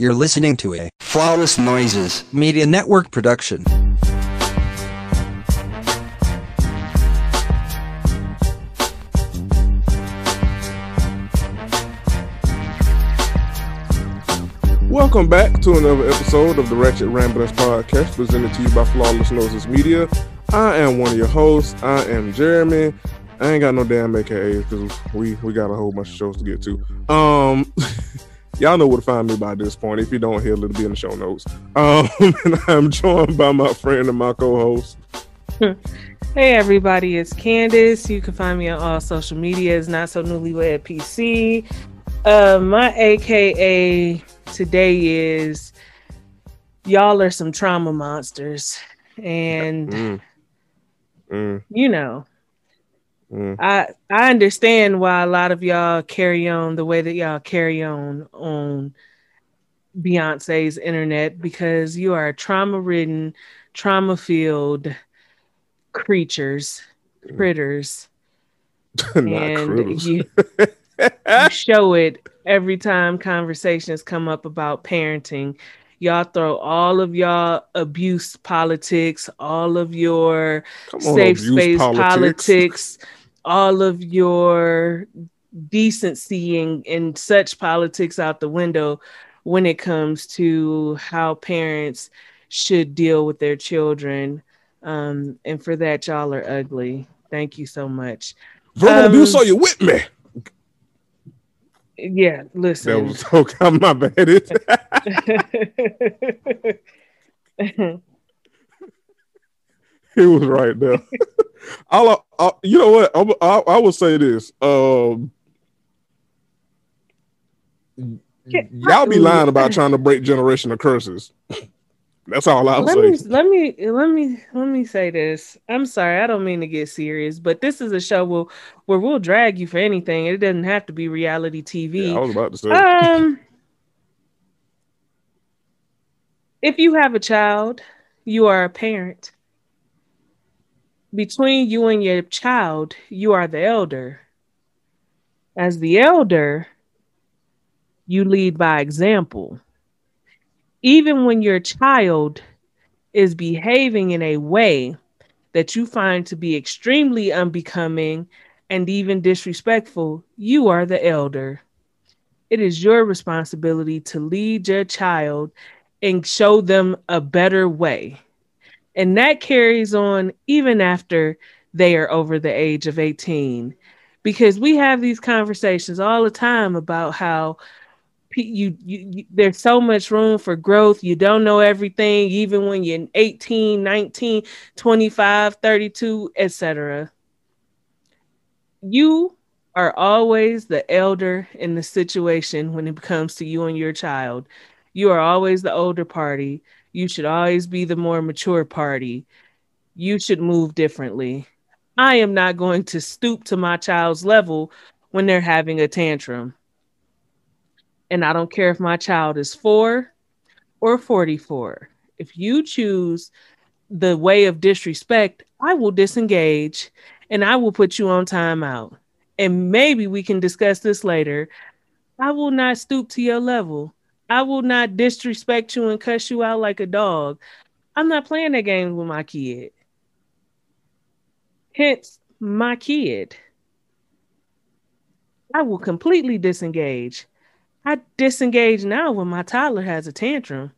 You're listening to a Flawless Noises Media Network production. Welcome back to another episode of the Ratchet Ramblin' Podcast, presented to you by Flawless Noises Media. I am one of your hosts. I am Jeremy. I ain't got no damn AKAs because we got a whole bunch of shows to get to. Y'all know where to find me by this point. If you don't hear, it'll be in the show notes. And I'm joined by my friend and my co-host. Hey everybody, it's Candace. You can find me on all social media. It's Not So Newlywed PC. My AKA today is y'all are some trauma monsters. And you know, I understand why a lot of y'all carry on the way that y'all carry on Beyonce's internet, because you are trauma-ridden, trauma-filled critters. You show it every time conversations come up about parenting. Y'all throw all of y'all abuse politics, all of your safe space politics, all of your decency and such politics out the window when it comes to how parents should deal with their children. And for that, y'all are ugly. Thank you so much. Verbal abuse, are you with me? Yeah, listen. That was okay. My bad. He was right there. You know what? I will say this. Y'all be lying about trying to break generational curses. That's all I'll say. Let me say this. I'm sorry, I don't mean to get serious, but this is a show where we'll drag you for anything. It doesn't have to be reality TV. Yeah, I was about to say. If you have a child, you are a parent. Between you and your child, you are the elder. As the elder, you lead by example. Even when your child is behaving in a way that you find to be extremely unbecoming and even disrespectful, you are the elder. It is your responsibility to lead your child and show them a better way. And that carries on even after they are over the age of 18, because we have these conversations all the time about how you there's so much room for growth. You don't know everything, even when you're 18, 19, 25, 32, etc. You are always the elder in the situation when it comes to you and your child. You are always the older party. You should always be the more mature party. You should move differently. I am not going to stoop to my child's level when they're having a tantrum. And I don't care if my child is 4 or 44. If you choose the way of disrespect, I will disengage and I will put you on timeout. And maybe we can discuss this later. I will not stoop to your level. I will not disrespect you and cuss you out like a dog. I'm not playing that game with my kid. Hence, my kid. I will completely disengage. I disengage now when my toddler has a tantrum.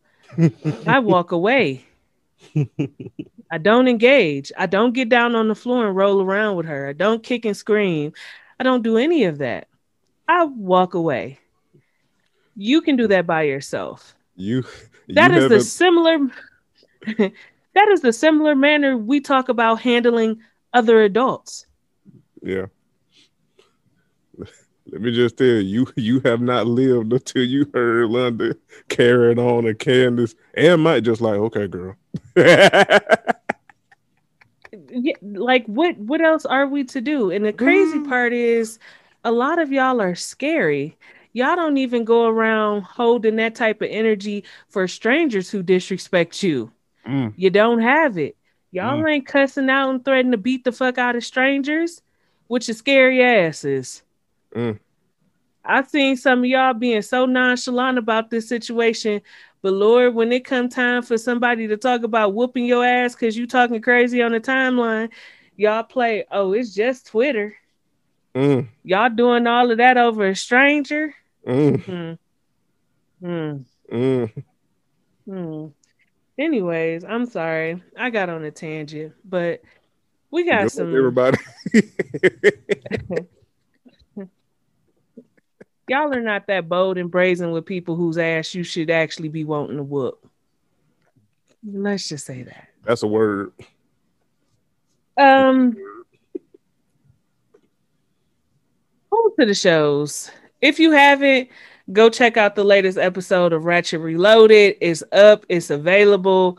I walk away. I don't engage. I don't get down on the floor and roll around with her. I don't kick and scream. I don't do any of that. I walk away. You can do that by yourself. That is the similar manner we talk about handling other adults. Yeah. Let me just tell you, you have not lived until you heard London carrying on and Candace and Mike just like, okay, girl. Like, what else are we to do? And the crazy part is a lot of y'all are scary. Y'all don't even go around holding that type of energy for strangers who disrespect you. You don't have it. Y'all ain't cussing out and threatening to beat the fuck out of strangers, which is scary asses. I've seen some of y'all being so nonchalant about this situation, but Lord, when it come time for somebody to talk about whooping your ass because you talking crazy on the timeline, y'all play, oh, it's just Twitter. Mm. Y'all doing all of that over a stranger? Mm. Mm. Mm. Mm. Mm. Anyways, I'm sorry. I got on a tangent, but we got good some... everybody. Y'all are not that bold and brazen with people whose ass you should actually be wanting to whoop. Let's just say that. That's a word. On to the shows. If you haven't, go check out the latest episode of Ratchet Reloaded. It's up. It's available.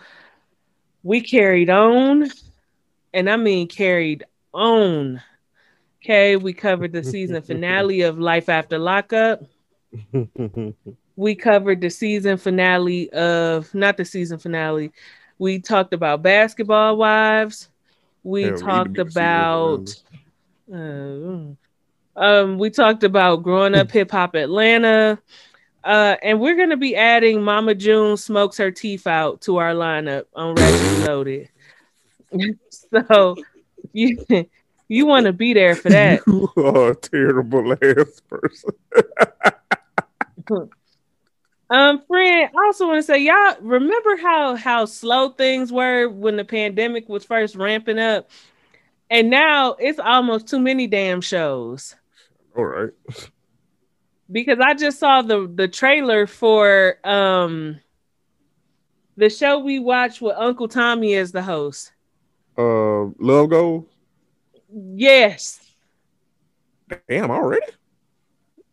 We carried on. And I mean carried on. Okay, we covered the season finale of Life After Lockup. We covered the season finale of, not the season finale. We talked about Basketball Wives. We talked about, Growing Up Hip Hop Atlanta. And we're going to be adding Mama June Smokes Her Teeth Out to our lineup on Ratchet Reloaded. So, you want to be there for that. You are a terrible ass person. Friend, I also want to say, y'all remember how slow things were when the pandemic was first ramping up? And now it's almost too many damn shows. All right. Because I just saw the trailer for the show we watched with Uncle Tommy as the host. Love Goes? Yes. Damn, already?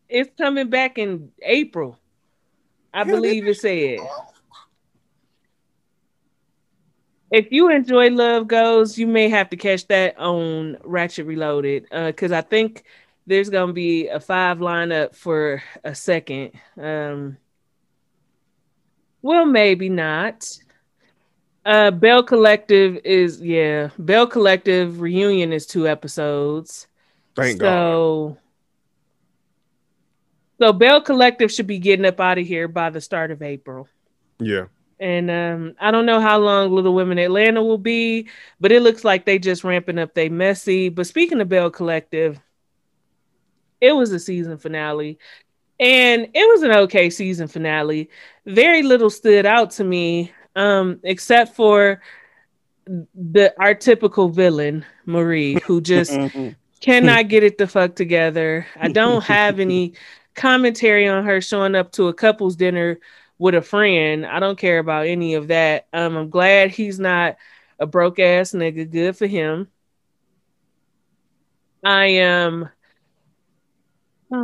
It's coming back in April. I believe it said. If you enjoy Love Goes, you may have to catch that on Ratchet Reloaded, because I think there's going to be a 5 lineup for a second. Well, maybe not. Belle Collective Belle Collective Reunion is 2 episodes. Thank God. So Belle Collective should be getting up out of here by the start of April. Yeah. And I don't know how long Little Women Atlanta will be, but it looks like they just ramping up they messy. But speaking of Belle Collective, it was a season finale. And it was an okay season finale. Very little stood out to me. Except for our typical villain, Marie, who just cannot get it the fuck together. I don't have any commentary on her showing up to a couple's dinner with a friend. I don't care about any of that. I'm glad he's not a broke ass nigga. Good for him. I am. I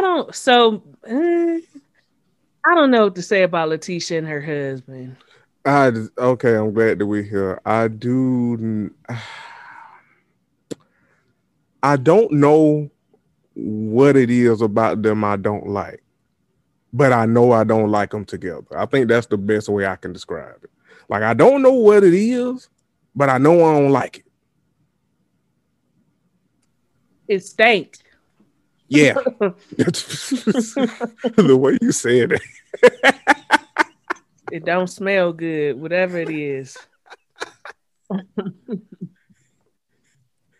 don't know what to say about Letitia and her husband. Okay, I'm glad that we're here. I don't know what it is about them I don't like, but I know I don't like them together. I think that's the best way I can describe it. Like, I don't know what it is, but I know I don't like it. It stinks. Yeah. The way you said it. It don't smell good, whatever it is.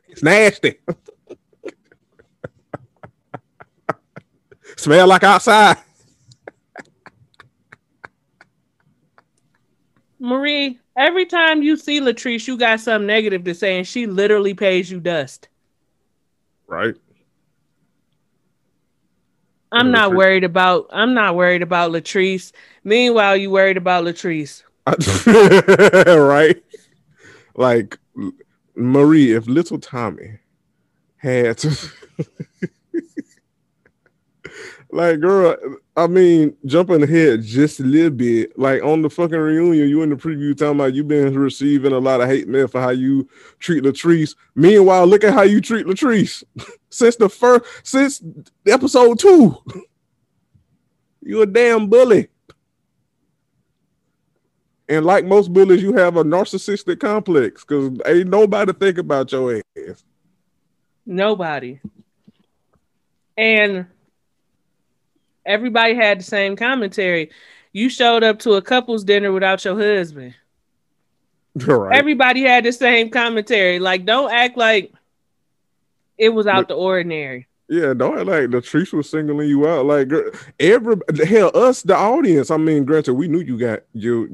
It's nasty. Smell like outside. Marie, every time you see Latrice, you got something negative to say, and she literally pays you dust. Right. I'm not worried about Latrice. Meanwhile, you worried about Latrice. Right? Like, Marie, if little Tommy had to... Like, girl, I mean, jumping ahead just a little bit. Like, on the fucking reunion, you in the preview talking about you been receiving a lot of hate mail for how you treat Latrice. Meanwhile, look at how you treat Latrice. Since episode 2. You a damn bully. And like most bullies, you have a narcissistic complex because ain't nobody think about your ass. Nobody. And everybody had the same commentary. You showed up to a couple's dinner without your husband. Right. Everybody had the same commentary. Like, don't act like it was out the ordinary. Yeah, don't act like Latrice was singling you out. Like, us, the audience. I mean, granted, we knew you left your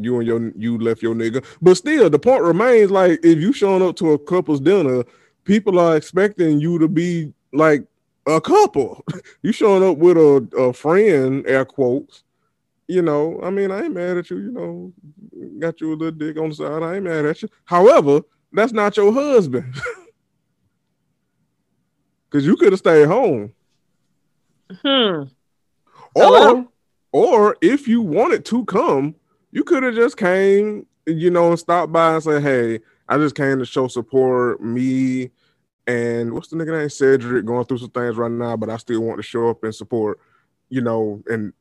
nigga, but still, the point remains. Like, if you showing up to a couple's dinner, people are expecting you to be like a couple. You showing up with a friend, air quotes. You know, I mean, I ain't mad at you. You know, got you a little dick on the side. I ain't mad at you. However, that's not your husband. Because you could have stayed home. Or if you wanted to come, you could have just came, you know, and stopped by and said, hey, I just came to show support, me and what's the nigga name? Cedric, going through some things right now, but I still want to show up and support, you know, and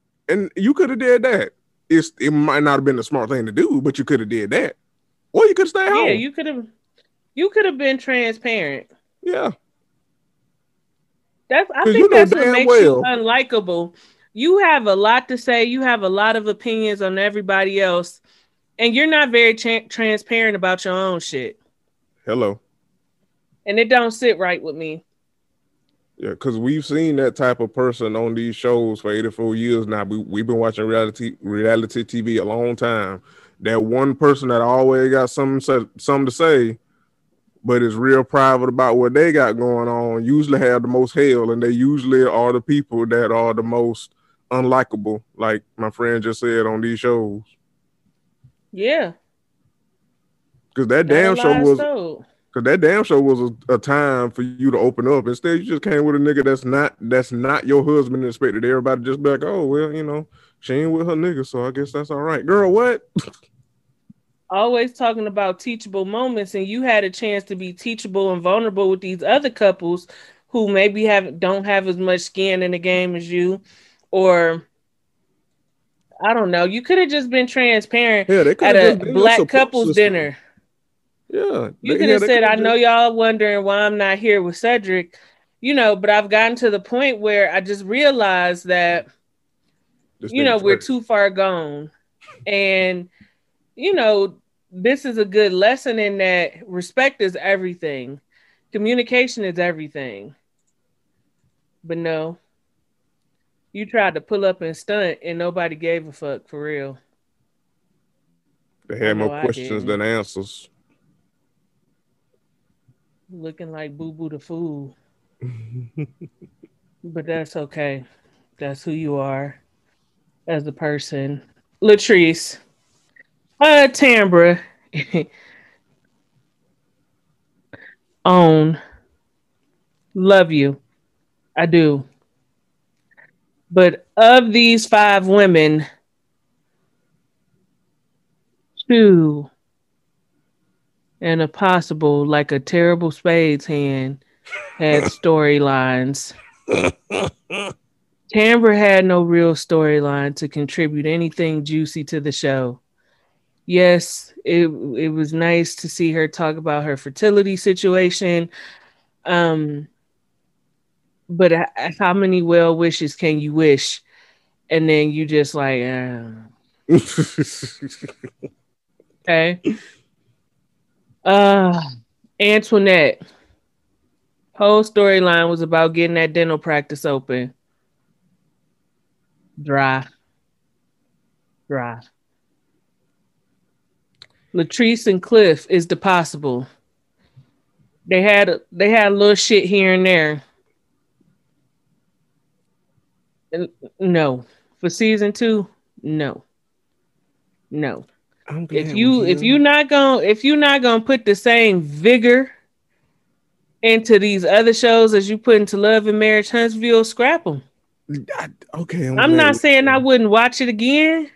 you could have did that. It might not have been the smart thing to do, but you could have did that. Or you could have stayed home. Yeah, you could have been transparent. Yeah. I think that's what makes you unlikable. You have a lot to say. You have a lot of opinions on everybody else, and you're not very transparent about your own shit. Hello. And it don't sit right with me. Yeah, because we've seen that type of person on these shows for 84 years now. We've been watching reality TV a long time. That one person that always got something to say, but it's real private about what they got going on, usually have the most hell, and they usually are the people that are the most unlikable, like my friend just said, on these shows. Yeah. Because that damn show was a time for you to open up. Instead, you just came with a nigga that's not your husband and expected everybody just be like, oh, well, you know, she ain't with her nigga, so I guess that's all right. Girl, what? Always talking about teachable moments, and you had a chance to be teachable and vulnerable with these other couples who maybe don't have as much skin in the game as you, or I don't know. You could have just been transparent at a black couples dinner. Yeah. You could have said, I know y'all wondering why I'm not here with Cedric, you know, but I've gotten to the point where I just realized that, you know, we're too far gone. And you know, this is a good lesson in that respect is everything. Communication is everything. But no, you tried to pull up and stunt and nobody gave a fuck for real. They had more questions than answers. Looking like Boo Boo the Fool. But that's okay. That's who you are as a person. Latrice. Tambra own love you. I do. But of these 5 women, 2 and a possible like a terrible spades hand had storylines. Tambra had no real storyline to contribute anything juicy to the show. Yes, it was nice to see her talk about her fertility situation. But how many well wishes can you wish? And then you just like, okay. Antoinette. Whole storyline was about getting that dental practice open. Dry. Latrice and Cliff is the possible. They had a little shit here and there. No. For season 2, no. If you're not gonna put the same vigor into these other shows as you put into Love and Marriage Huntsville, scrap them. Okay. I'm not saying I wouldn't watch it again.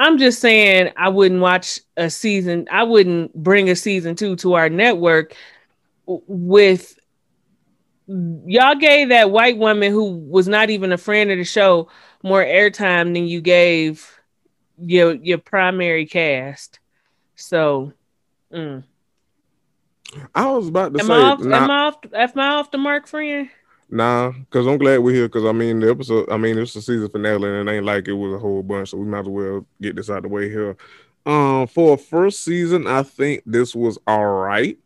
I'm just saying I wouldn't watch a season. I wouldn't bring a season 2 to our network with y'all gave that white woman who was not even a friend of the show more airtime than you gave your primary cast. So I was about to am I off the mark, friend? Nah, because I'm glad we're here. Because I mean, the episode, I mean, it's the season finale, and it ain't like it was a whole bunch, so we might as well get this out of the way here. For a first season, I think this was all right.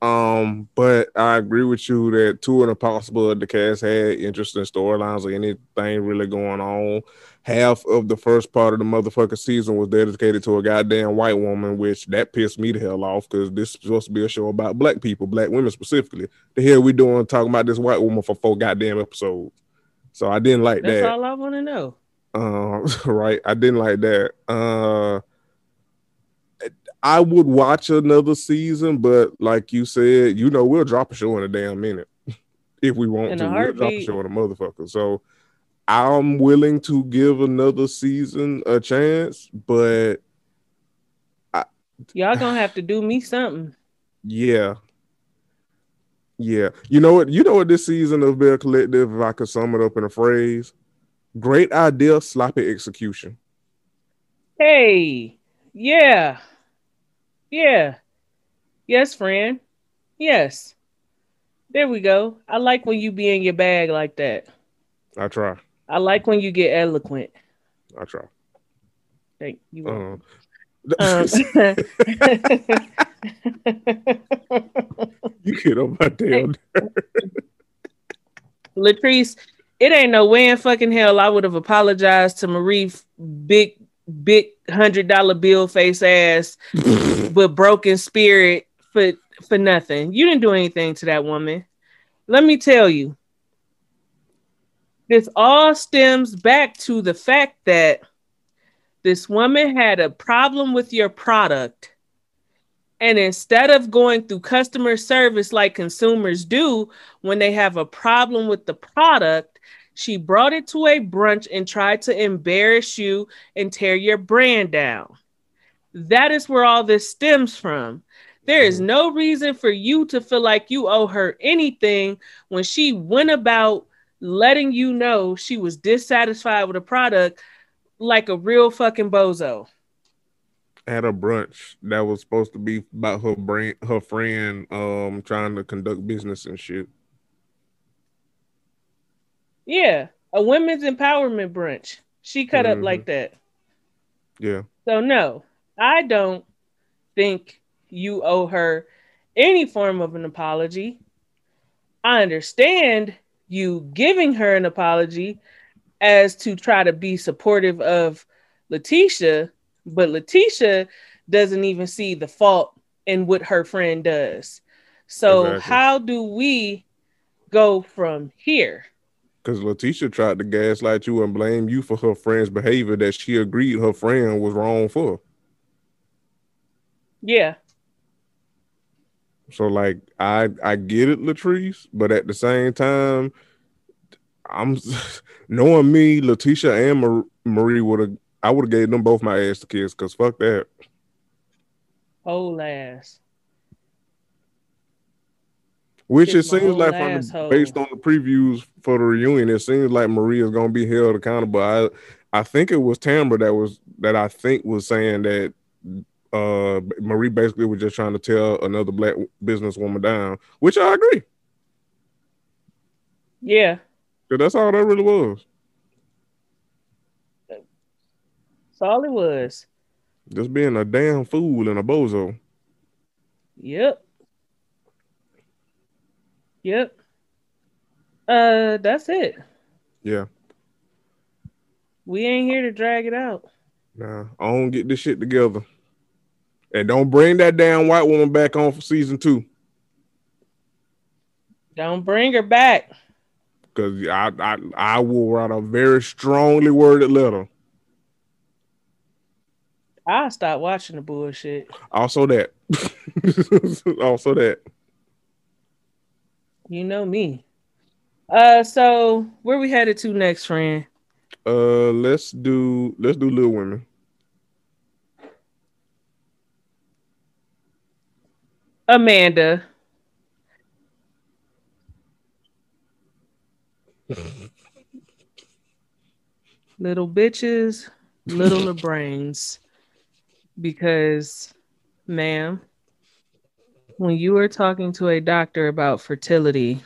But I agree with you that Two and Impossible of the cast had interesting storylines or anything really going on. Half of the first part of the motherfucking season was dedicated to a goddamn white woman, which that pissed me the hell off because this is supposed to be a show about black people, black women specifically. The hell we doing talking about this white woman for 4 goddamn episodes? So I didn't like that. That's all I want to know. Right. I didn't like that. I would watch another season, but like you said, you know, we'll drop a show in a damn minute if we want to. We'll drop a show in a motherfucker. So I'm willing to give another season a chance, but y'all gonna have to do me something. Yeah. Yeah. You know what this season of Belle Collective, if I could sum it up in a phrase, great idea, sloppy execution. Hey. Yeah. Yeah. Yes, friend. Yes. There we go. I like when you be in your bag like that. I try. I like when you get eloquent. I try. Thank you. You get on my damn nerve. Latrice, it ain't no way in fucking hell I would have apologized to Marie big $100 bill face ass with broken spirit for nothing. You didn't do anything to that woman. Let me tell you, this all stems back to the fact that this woman had a problem with your product. And instead of going through customer service like consumers do when they have a problem with the product, she brought it to a brunch and tried to embarrass you and tear your brand down. That is where all this stems from. There is no reason for you to feel like you owe her anything when she went about letting you know she was dissatisfied with a product like a real fucking bozo. At a brunch that was supposed to be about her brand, her friend trying to conduct business and shit. Yeah, a women's empowerment brunch. She cut up like that. Yeah. So no, I don't think you owe her any form of an apology. I understand you giving her an apology as to try to be supportive of Letitia, but Letitia doesn't even see the fault in what her friend does. So How do we go from here? Because Letitia tried to gaslight you and blame you for her friend's behavior that she agreed her friend was wrong for. Yeah. So, like, I get it, Latrice, but at the same time, I'm knowing me, Letitia and Marie I would have gave them both my ass to kiss because fuck that. Whole ass. Which it seems like, based on the previews for the reunion, it seems like Maria's gonna be held accountable. I think it was Tamra that was saying that Marie basically was just trying to tear another black businesswoman down, which I agree. Yeah, but that's all that really was. That's all it was. Just being a damn fool and a bozo. Yep. Yep. That's it. Yeah. We ain't here to drag it out. Nah, I don't get this shit together. And don't bring that damn white woman back on for season 2. Don't bring her back. Because I will write a very strongly worded letter. I'll stop watching the bullshit. Also that. Also that. You know me. So where we headed to next, friend? Let's do Little Women. Amanda. Little bitches, littler brains. Because, ma'am, when you were talking to a doctor about fertility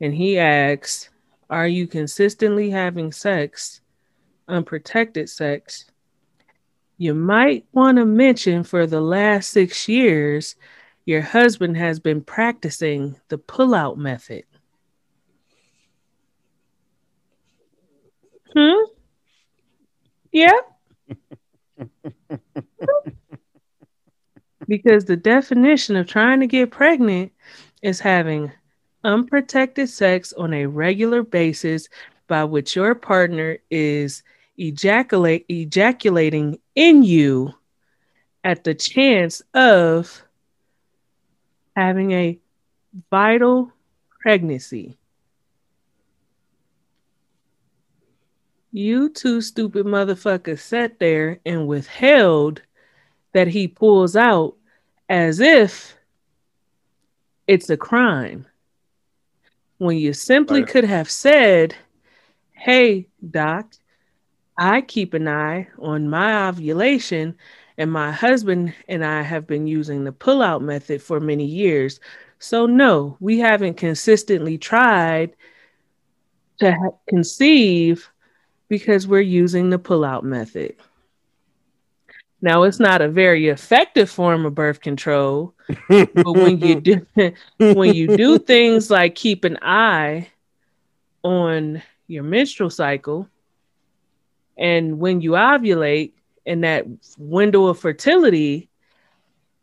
and he asks, are you consistently having sex, unprotected sex? You might want to mention for the last 6 years, your husband has been practicing the pullout method. Yeah. Because the definition of trying to get pregnant is having unprotected sex on a regular basis by which your partner is ejaculating in you at the chance of having a vital pregnancy. You two stupid motherfuckers sat there and withheld that he pulls out as if it's a crime. When you simply could have said, hey, doc, I keep an eye on my ovulation and my husband and I have been using the pullout method for many years. So no, we haven't consistently tried to conceive because we're using the pullout method. Now, it's not a very effective form of birth control, but when you do things like keep an eye on your menstrual cycle, and when you ovulate in that window of fertility,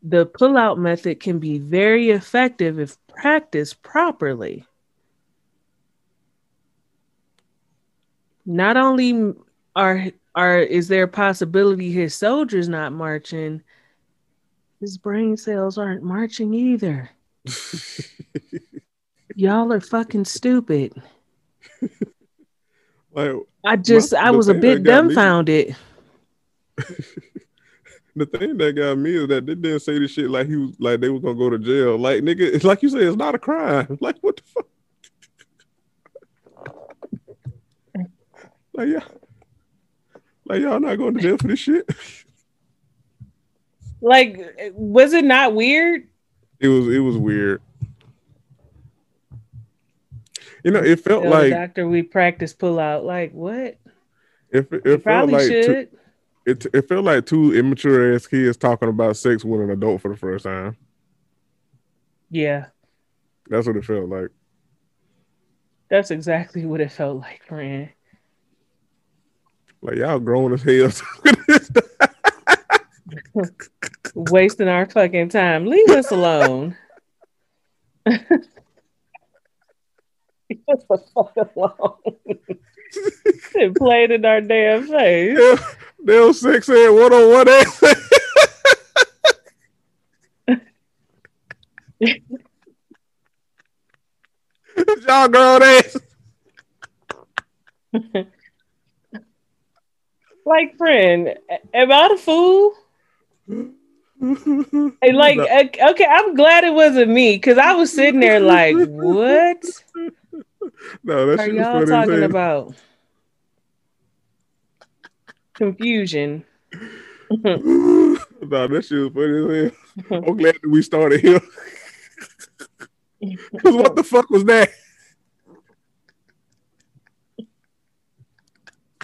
the pullout method can be very effective if practiced properly. Not only is there a possibility his soldier's not marching, his brain cells aren't marching either. Y'all are fucking stupid. Like, I was a bit dumbfounded. The thing that got me is that they didn't say this shit like he was like they were gonna go to jail. Like, nigga, it's like you said, it's not a crime. Like, what the fuck? Like y'all not going to jail for this shit. Like, was it not weird? It was weird. You know, it felt like doctor, we practice pull out. Like what? It felt like it felt like two immature ass kids talking about sex with an adult for the first time. Yeah, that's what it felt like. That's exactly what it felt like, friend. Like, y'all grown as hell. Wasting our fucking time. Leave us alone. Leave us the fuck alone. It played in our damn face. Yeah, they'll sex head 101 ass. Y'all grown ass. Like, friend, am I the fool? Like, okay, I'm glad it wasn't me because I was sitting there like, what? No, that's are y'all talking about? Confusion. No, that shit was funny as hell. I'm glad that we started here. Because what the fuck was that?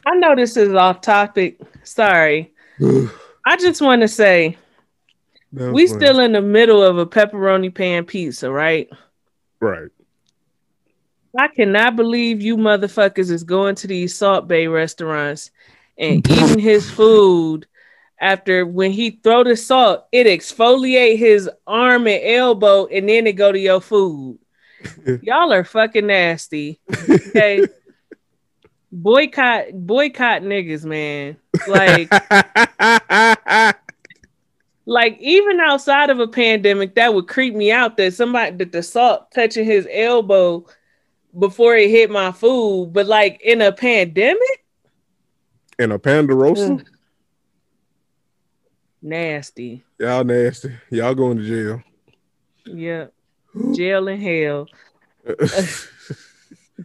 I know this is off topic. Sorry. I just want to say we still in the middle of a pepperoni pan pizza, right? Right. I cannot believe you motherfuckers is going to these Salt Bae restaurants and eating his food after when he throw the salt, it exfoliate his arm and elbow and then it go to your food. Y'all are fucking nasty. Okay. Boycott niggas, man. Like, like even outside of a pandemic, that would creep me out that somebody that the salt touching his elbow before it hit my food. But like in a pandemic, in a panderosa, nasty. Y'all nasty. Y'all going to jail. Yeah, jail and hell.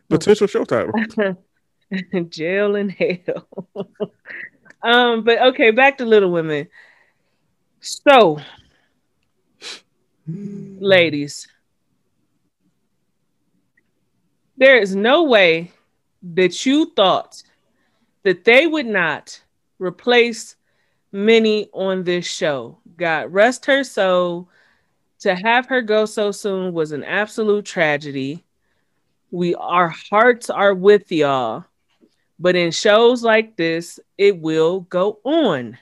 Potential showtime. Jail and hell. But okay, back to Little Women. So Ladies, there is no way that you thought that they would not replace Minnie on this show. God rest her soul. To have her go so soon was an absolute tragedy. Our hearts are with y'all. But in shows like this, it will go on.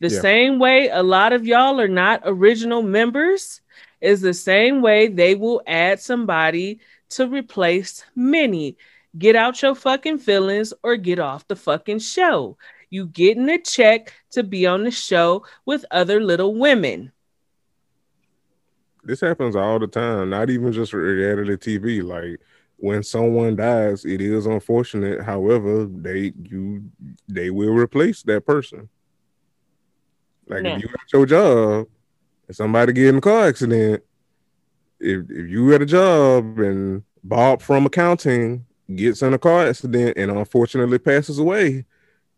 The same way a lot of y'all are not original members is the same way they will add somebody to replace Minnie. Get out your fucking feelings or get off the fucking show. You getting a check to be on the show with other Little Women. This happens all the time, not even just reality TV. Like, when someone dies, it is unfortunate. However, they will replace that person. Like, if you at your job and somebody get in a car accident, if you at a job and Bob from accounting gets in a car accident and unfortunately passes away,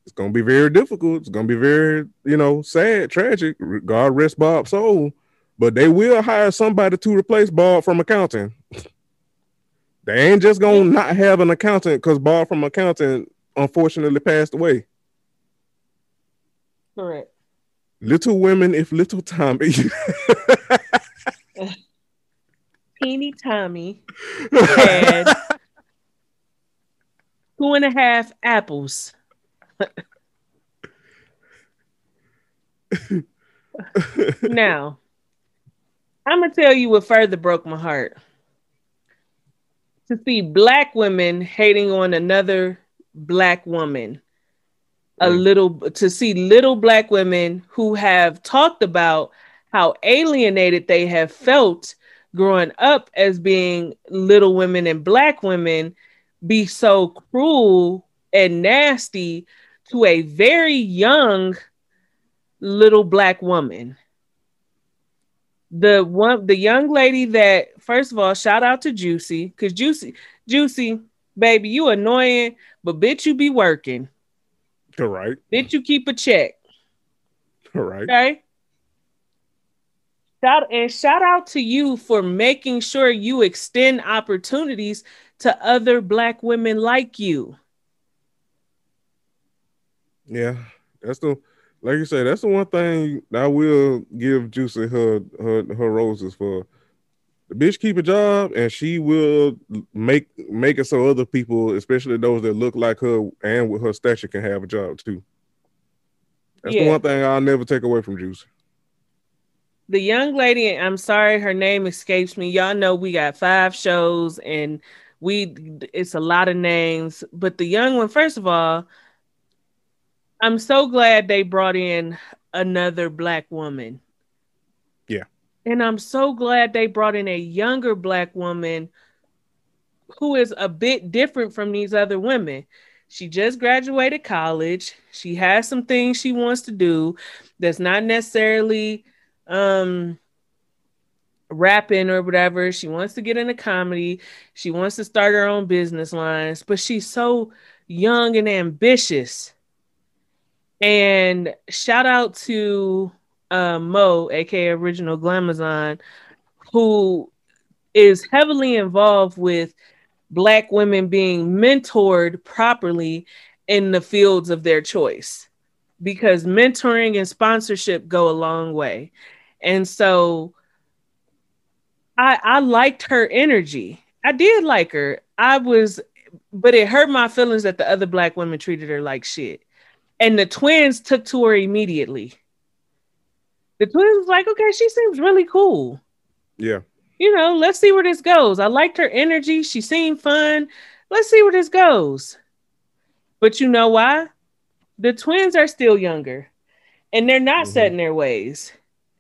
it's going to be very difficult. It's going to be very, sad, tragic. God rest Bob's soul. But they will hire somebody to replace Bob from accounting. They ain't just going to not have an accountant because Bob from accounting unfortunately passed away. Correct. Little Women, if Little Tommy. Teeny Tommy had 2.5 apples. Now, I'm going to tell you what further broke my heart. To see Black women hating on another Black woman. To see little Black women who have talked about how alienated they have felt growing up as being Little Women and Black women be so cruel and nasty to a very young little Black woman. The young lady that, first of all, shout out to Juicy, because Juicy, baby, you annoying, but bitch, you be working. All right. Did you keep a check? All right. Okay. Shout out to you for making sure you extend opportunities to other Black women like you. Yeah, that's the, like you said, that's the one thing that I will give Juicy her roses for. The bitch keep a job, and she will make it so other people, especially those that look like her and with her stature, can have a job too. That's the one thing I'll never take away from Juicy. The young lady, and I'm sorry, her name escapes me. Y'all know we got 5 shows, and it's a lot of names. But the young one, first of all, I'm so glad they brought in another Black woman. And I'm so glad they brought in a younger Black woman who is a bit different from these other women. She just graduated college. She has some things she wants to do that's not necessarily rapping or whatever. She wants to get into comedy. She wants to start her own business lines, but she's so young and ambitious. And shout out to Mo, aka Original Glamazon, who is heavily involved with Black women being mentored properly in the fields of their choice, because mentoring and sponsorship go a long way. And so I liked her energy. I did like her. But it hurt my feelings that the other Black women treated her like shit. And the twins took to her immediately. The twins was like, okay, she seems really cool. Yeah. Let's see where this goes. I liked her energy. She seemed fun. Let's see where this goes. But you know why? The twins are still younger. And they're not set in their ways.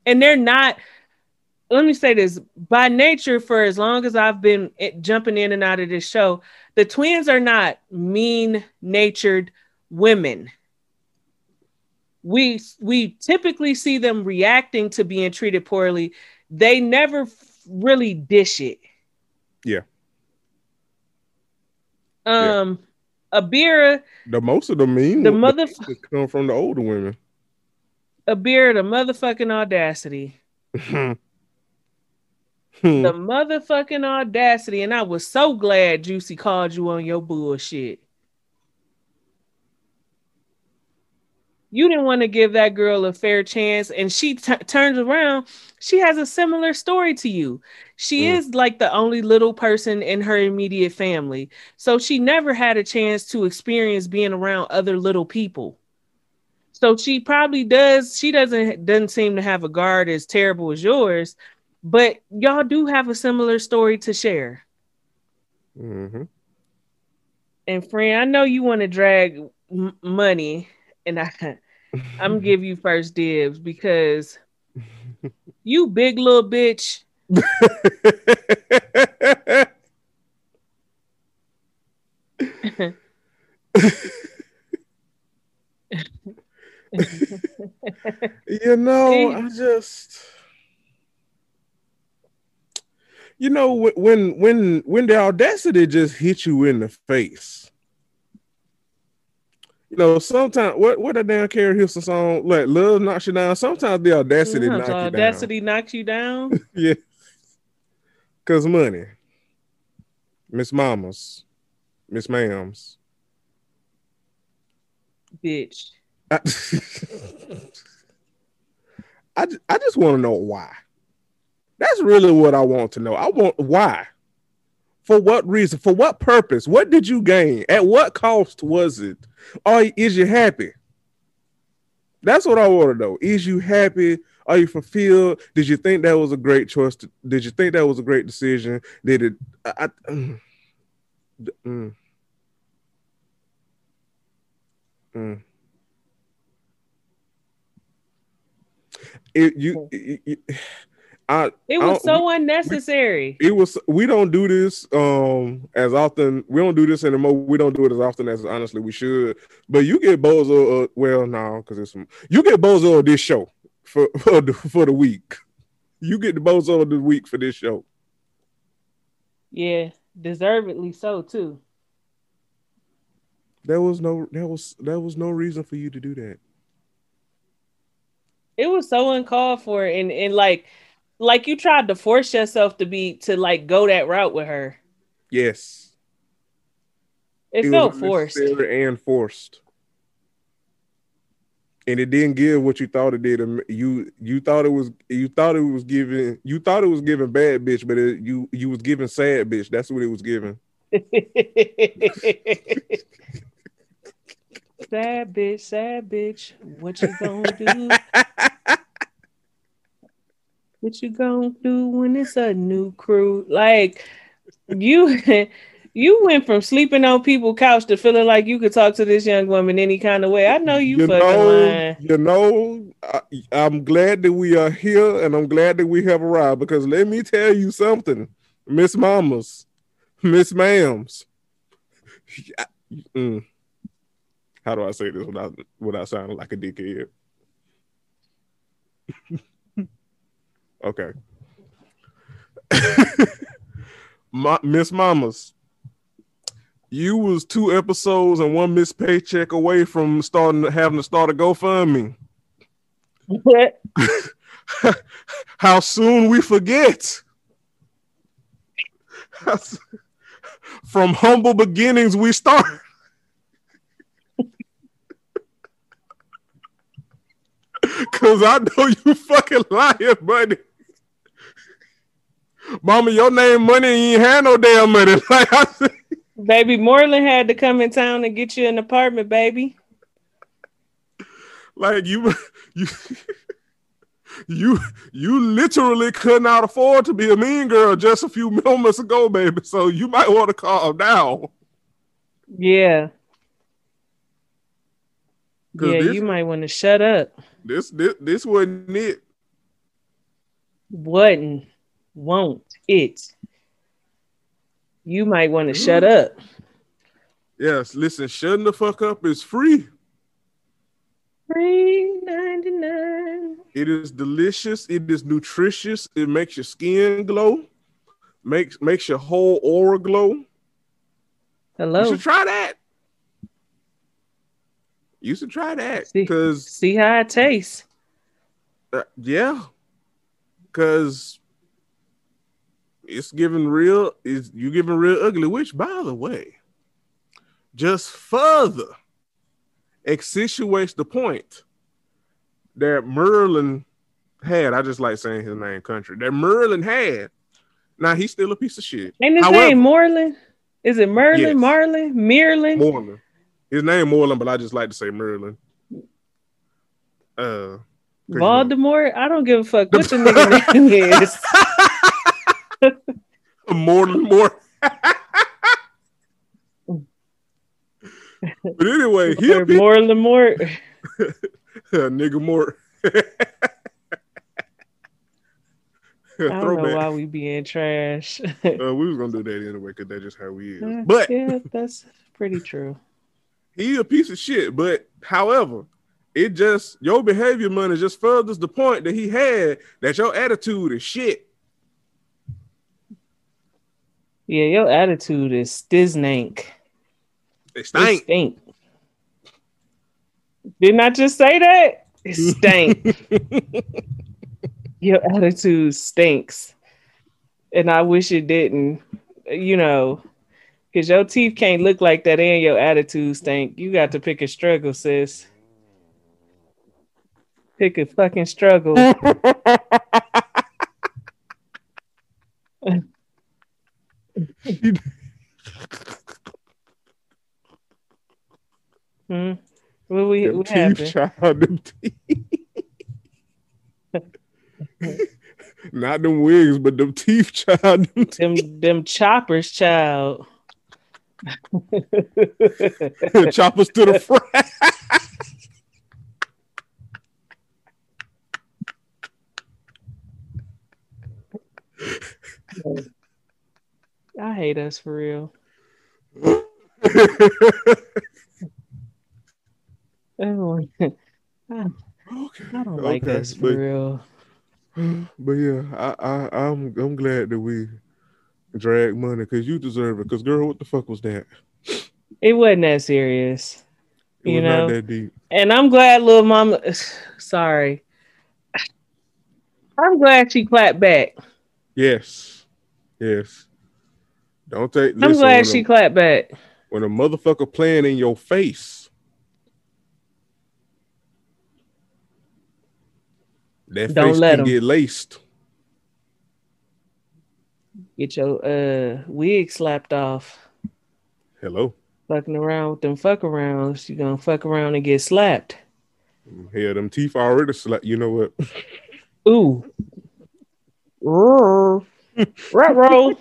And they're not, let me say this, by nature, for as long as I've been jumping in and out of this show, the twins are not mean-natured women. We typically see them reacting to being treated poorly. They never really dish it. Yeah. Abira. Most of the mean ones come from the older women. Abira, the motherfucking audacity. The motherfucking audacity. And I was so glad Juicy called you on your bullshit. You didn't want to give that girl a fair chance. And she turns around. She has a similar story to you. She is like the only little person in her immediate family. So she never had a chance to experience being around other little people. So she probably does. She doesn't seem to have a guard as terrible as yours, but y'all do have a similar story to share. Mm-hmm. And friend, I know you want to drag money, and I'm give you first dibs because you big little bitch. You know, I just, you know, when the audacity just hits you in the face. You know, sometimes what that damn Carrie Houston song, like love knocks you down. Sometimes the audacity knocks you down. Audacity knocks you down. Yeah, cause money, Miss Mamas, Miss Mams, bitch. I just want to know why. That's really what I want to know. I want why. For what reason? For what purpose? What did you gain? At what cost was it? Or is you happy? That's what I want to know. Is you happy? Are you fulfilled? Did you think that was a great choice? Did you think that was a great decision? Did it? It was so unnecessary. We don't do this as often. We don't do this anymore. We don't do it as often as honestly we should. But you get bozo. You get bozo of this show for the week. You get the bozo of the week for this show. Yeah, deservedly so too. There was no reason for you to do that. It was so uncalled for, and like you tried to force yourself to go that route with her. Yes. It felt forced. And forced. And it didn't give what you thought it did. You thought it was giving bad bitch, but you was giving sad bitch. That's what it was giving. Sad bitch, what you gonna do? What you gonna do when it's a new crew? Like you went from sleeping on people's couch to feeling like you could talk to this young woman any kind of way. I know you fucking lying. You know, I'm glad that we are here, and I'm glad that we have arrived, because let me tell you something, Miss Mamas, Miss Mams. How do I say this without sounding like a dickhead? Okay. Miss Mamas, you was 2 episodes and 1 missed paycheck away from having to start a GoFundMe. What? How soon we forget. From humble beginnings we start. Cause I know you fucking lying, buddy. Mama, your name money, you ain't had no damn money. Like I said. Baby Moreland had to come in town and get you an apartment, baby. Like you literally could not afford to be a mean girl just a few moments ago, baby. So you might want to calm down. Yeah. Yeah, you might want to shut up. This wasn't it. Won't it? You might want to shut up. Yes, listen, shutting the fuck up is free. Free 99. It is delicious. It is nutritious. It makes your skin glow. Makes your whole aura glow. Hello. You should try that. You should try that, because see how it tastes. Yeah, because It's giving real. Is you giving real ugly? Which, by the way, just further accentuates the point that Merlin had. I just like saying his name, Country. That Merlin had. Now he's still a piece of shit. Ain't his name Merlin? Is it Merlin? Yes. Marlin? Merlin? Merlin. His name Merlin, but I just like to say Merlin. Voldemort? I don't give a fuck what the nigga name is. Mortimer. But anyway, he'll be Mortimer. Nigga Mort. I don't know why we being trash. We was gonna do that anyway, because that's just how we is. But yeah, that's pretty true. He a piece of shit, but however, it just your behavior, money, just furthers the point that he had that your attitude is shit. Yeah, your attitude is stiznank. It stank. It stink. Didn't I just say that? It stank. Your attitude stinks. And I wish it didn't, you know, because your teeth can't look like that and your attitude stink. You got to pick a struggle, sis. Pick a fucking struggle. Hmm. Well, what happened? Child, them teeth. Not them wigs, but them teeth, child. Them choppers, child. Choppers to the front. I hate us for real. Oh, I don't like us for real. But yeah, I'm glad that we dragged money because you deserve it. Because girl, what the fuck was that? It wasn't that serious. It was not that deep. And I'm glad little mama. Sorry, I'm glad she clapped back. Yes. Don't take. I'm glad she clapped back. When a motherfucker playing in your face, that face can get laced. Get your wig slapped off. Hello. Fucking around with them fuck arounds, you gonna fuck around and get slapped. Hell, them teeth already slapped. You know what? Ooh. Roll. Roll.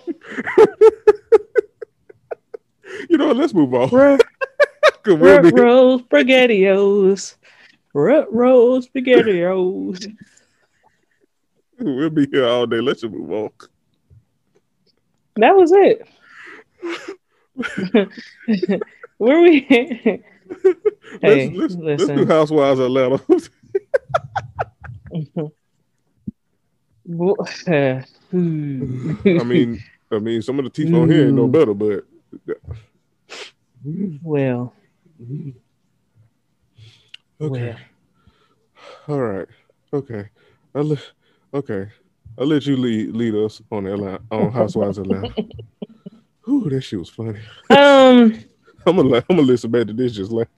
You know what? Let's move on. Roll spaghettios. Rut roll spaghettios. We'll be here all day. Let's just move on. That was it. Where we? Hey, let's do Housewives of Atlanta. I mean, some of the teeth on here ain't no better, but well. Okay. Well. All right. Okay. I'll let you lead us on Atlanta, on Housewives of Atlanta. Ooh, that shit was funny. I'm gonna listen back to this just like.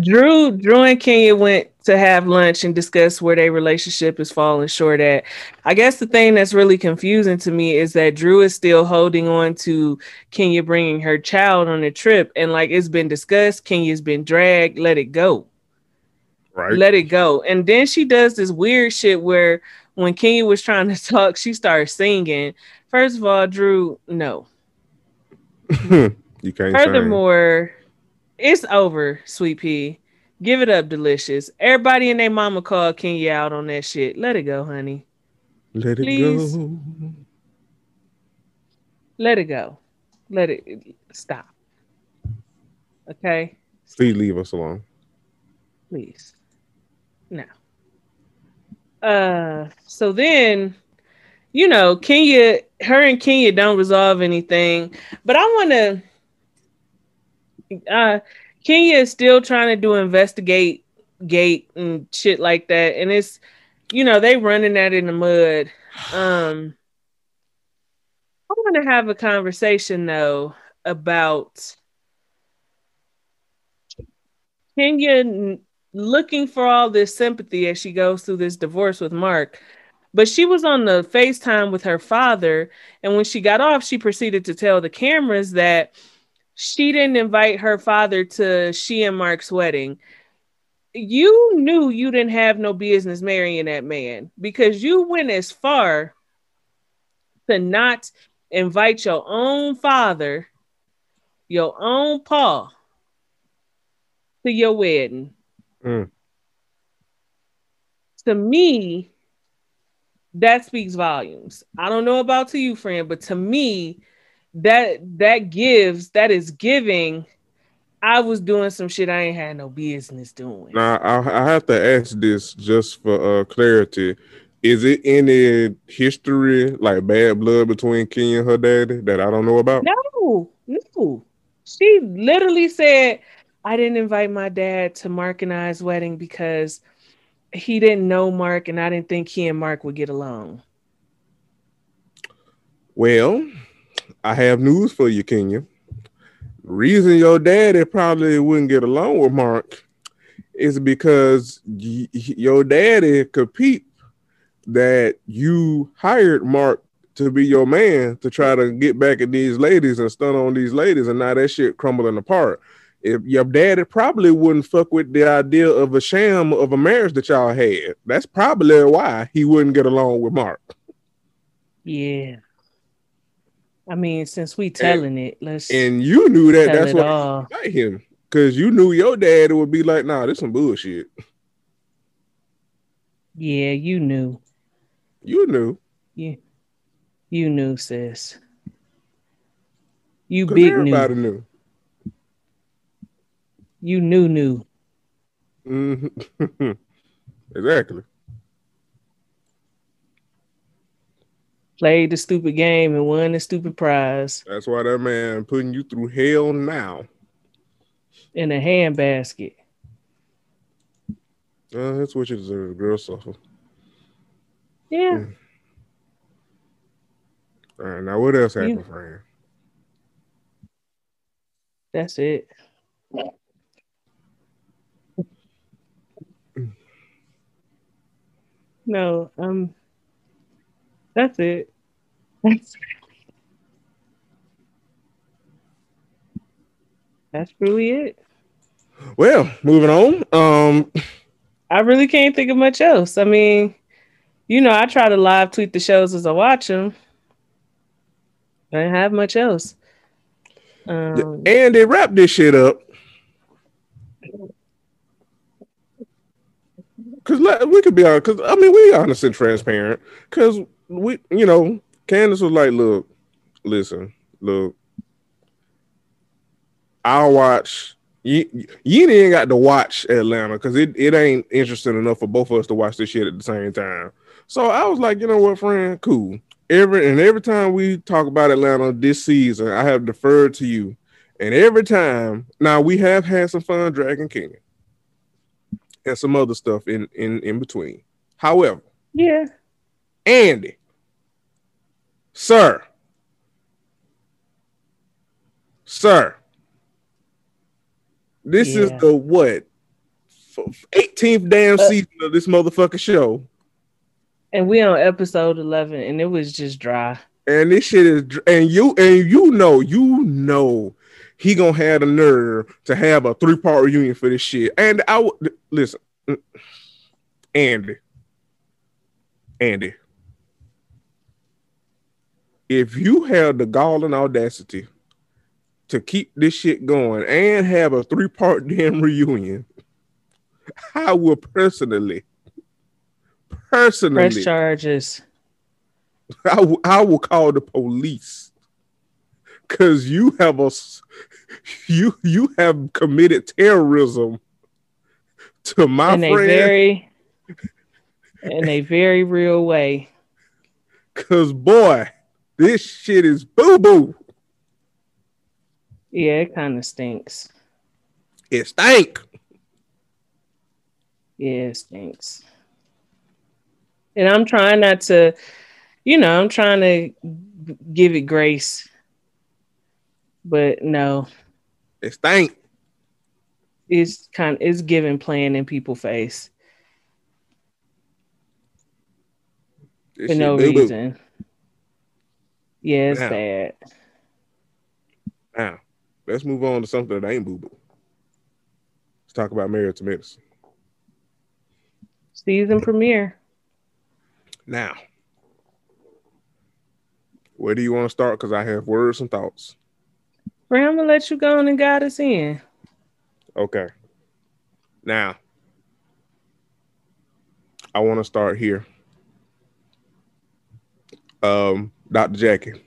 Drew and Kenya went to have lunch and discuss where their relationship is falling short at. I guess the thing that's really confusing to me is that Drew is still holding on to Kenya bringing her child on a trip. And like it's been discussed, Kenya's been dragged, let it go. Right. Let it go. And then she does this weird shit where when Kenya was trying to talk, she starts singing. First of all, Drew, no. You can't. Furthermore, sing. It's over, Sweet Pea. Give it up, Delicious. Everybody and their mama called Kenya out on that shit. Let it go, honey. Let Please. It go. Let it go. Let it stop. Okay? Please leave us alone. Please. No. So then, you know, Kenya, her and Kenya don't resolve anything. But I want to... Kenya is still trying to do investigate and shit like that, and it's, you know, they running that in the mud. I want to have a conversation though about Kenya looking for all this sympathy as she goes through this divorce with Mark. But she was on the FaceTime with her father, and when she got off, she proceeded to tell the cameras that she didn't invite her father to she and Mark's wedding. You knew you didn't have no business marrying that man, because you went as far to not invite your own father, your own pa, to your wedding. To me, that speaks volumes. I don't know about to you, friend, but to me, that is giving. I was doing some shit I ain't had no business doing. Now, I have to ask this just for clarity. Is it any history, like bad blood between Kenya and her daddy that I don't know about? No. She literally said, I didn't invite my dad to Mark and I's wedding because he didn't know Mark, and I didn't think he and Mark would get along. Well, I have news for you, Kenya. The reason your daddy probably wouldn't get along with Mark is because your daddy could peep that you hired Mark to be your man to try to get back at these ladies and stunt on these ladies, and now that shit crumbling apart. If your daddy probably wouldn't fuck with the idea of a sham of a marriage that y'all had. That's probably why he wouldn't get along with Mark. Yeah. I mean, since we telling it, let's... And you knew that, that's why you invite him. Because you knew your daddy would be like, nah, this some bullshit. Yeah, you knew. You knew. Yeah. You knew, sis. You big knew. Everybody knew. You knew. Mm-hmm. Exactly. Played the stupid game and won the stupid prize. That's why that man putting you through hell now. In a handbasket. That's what you deserve, girl. Suffer. Yeah. All right, now what else happened, friend? That's it. No, that's it. That's really it. Well, moving on. I really can't think of much else. I mean, you know, I try to live tweet the shows as I watch them. I didn't have much else. And they wrapped this shit up. Because we could be honest, because I mean, we honest and transparent. Because we, you know, Candace was like, look, listen, look, I'll watch. You ain't got to watch Atlanta because it ain't interesting enough for both of us to watch this shit at the same time. So I was like, you know what, friend? Cool. Every time we talk about Atlanta this season, I have deferred to you. And every time, now we have had some fun dragging Kenya and some other stuff in between. However, yeah, Andy, sir, this is the 18th damn season of this motherfucking show, and we on episode 11, and it was just dry. And this shit is, and you know. He gonna have the nerve to have a 3-part reunion for this shit. And I would listen, Andy. If you have the gall and audacity to keep this shit going and have a 3-part damn reunion, I will personally press charges. I will call the police. Because you have committed terrorism to my friend in a very real way. Because boy, this shit is boo boo. Yeah, it kind of stinks. It stink. Yeah, it stinks. And I'm trying not to you know, I'm trying to give it grace. But no. It stank. It's giving playing in people's face. This for no boo-boo. Reason. Yeah, it's sad. Now, let's move on to something that ain't boo-boo. Let's talk about Mary Tomatoes. Season premiere. Now, where do you want to start? Because I have words and thoughts. Well, I'm going to let you go on and guide us in. Okay. Now, I want to start here. Dr. Jackie,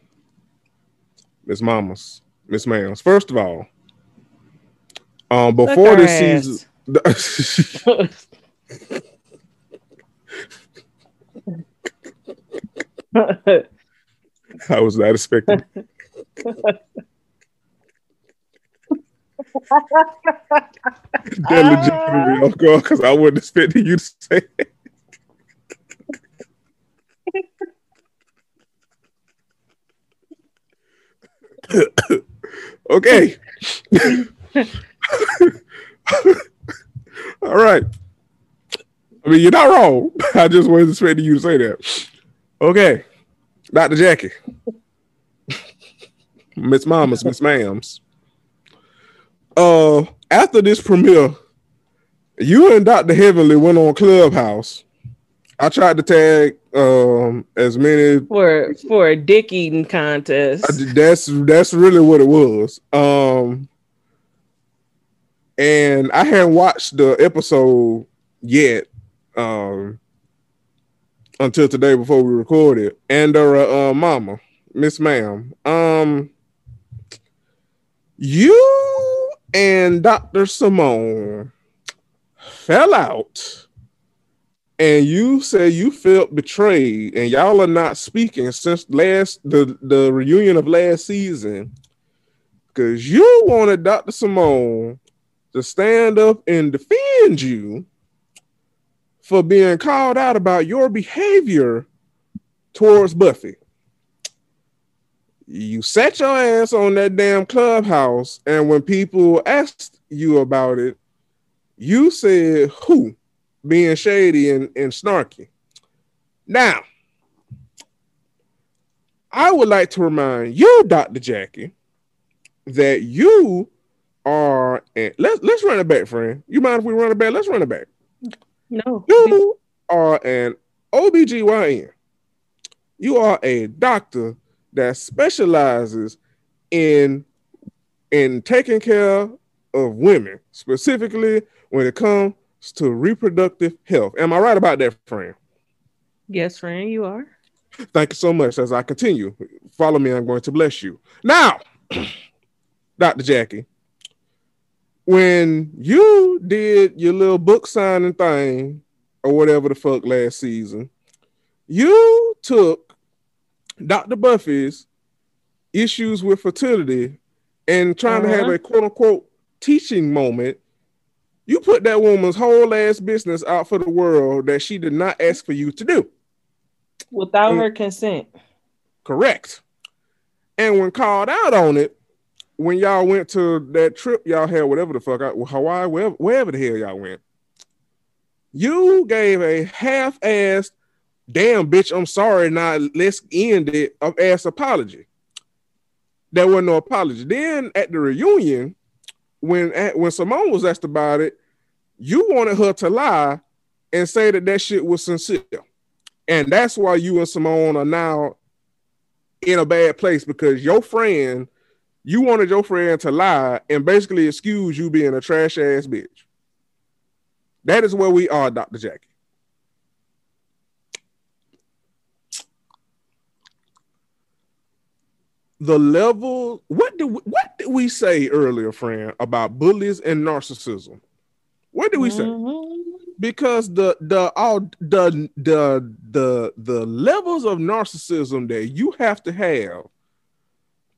Miss Mamas, Miss Mams. First of all, before this season, I was not expecting. That legitimately off guard because I wasn't expecting you to say it. Okay. All right. I mean, you're not wrong. I just wasn't expecting you to say that. Okay. Dr. Jackie. Miss Mamas, Miss Mams. After this premiere, you and Dr. Heavenly went on Clubhouse. I tried to tag as many for a dick eating contest. That's really what it was. And I hadn't watched the episode yet until today before we recorded. And Mama, Miss Ma'am, you and Dr. Simone fell out. And you say you felt betrayed, and y'all are not speaking since the reunion of last season, because you wanted Dr. Simone to stand up and defend you for being called out about your behavior towards Buffy. You sat your ass on that damn Clubhouse, and when people asked you about it, you said, who? Being shady and snarky. Now, I would like to remind you, Dr. Jackie, that you are. Let's run it back, friend. You mind if we run it back? Let's run it back. No. You are an OBGYN. You are a doctor that specializes in taking care of women, specifically when it comes to reproductive health. Am I right about that, friend? Yes, friend, you are. Thank you so much. As I continue, follow me. I'm going to bless you. Now, Dr. Jackie, when you did your little book signing thing or whatever the fuck last season, you took Dr. Buffy's issues with fertility and trying to have a quote-unquote teaching moment. You put that woman's whole ass business out for the world that she did not ask for you to do. Without her consent. Correct. And when called out on it, when y'all went to that trip y'all had, whatever the fuck, Hawaii, wherever the hell y'all went, you gave a half-assed, damn bitch, I'm sorry, now let's end it, of ass apology. There wasn't no apology. Then at the reunion, when Simone was asked about it, you wanted her to lie and say that shit was sincere. And that's why you and Simone are now in a bad place, because you wanted your friend to lie and basically excuse you being a trash ass bitch. That is where we are, Dr. Jackie. The level, what did we say earlier, friend, about bullies and narcissism? What did we say? Because the levels of narcissism that you have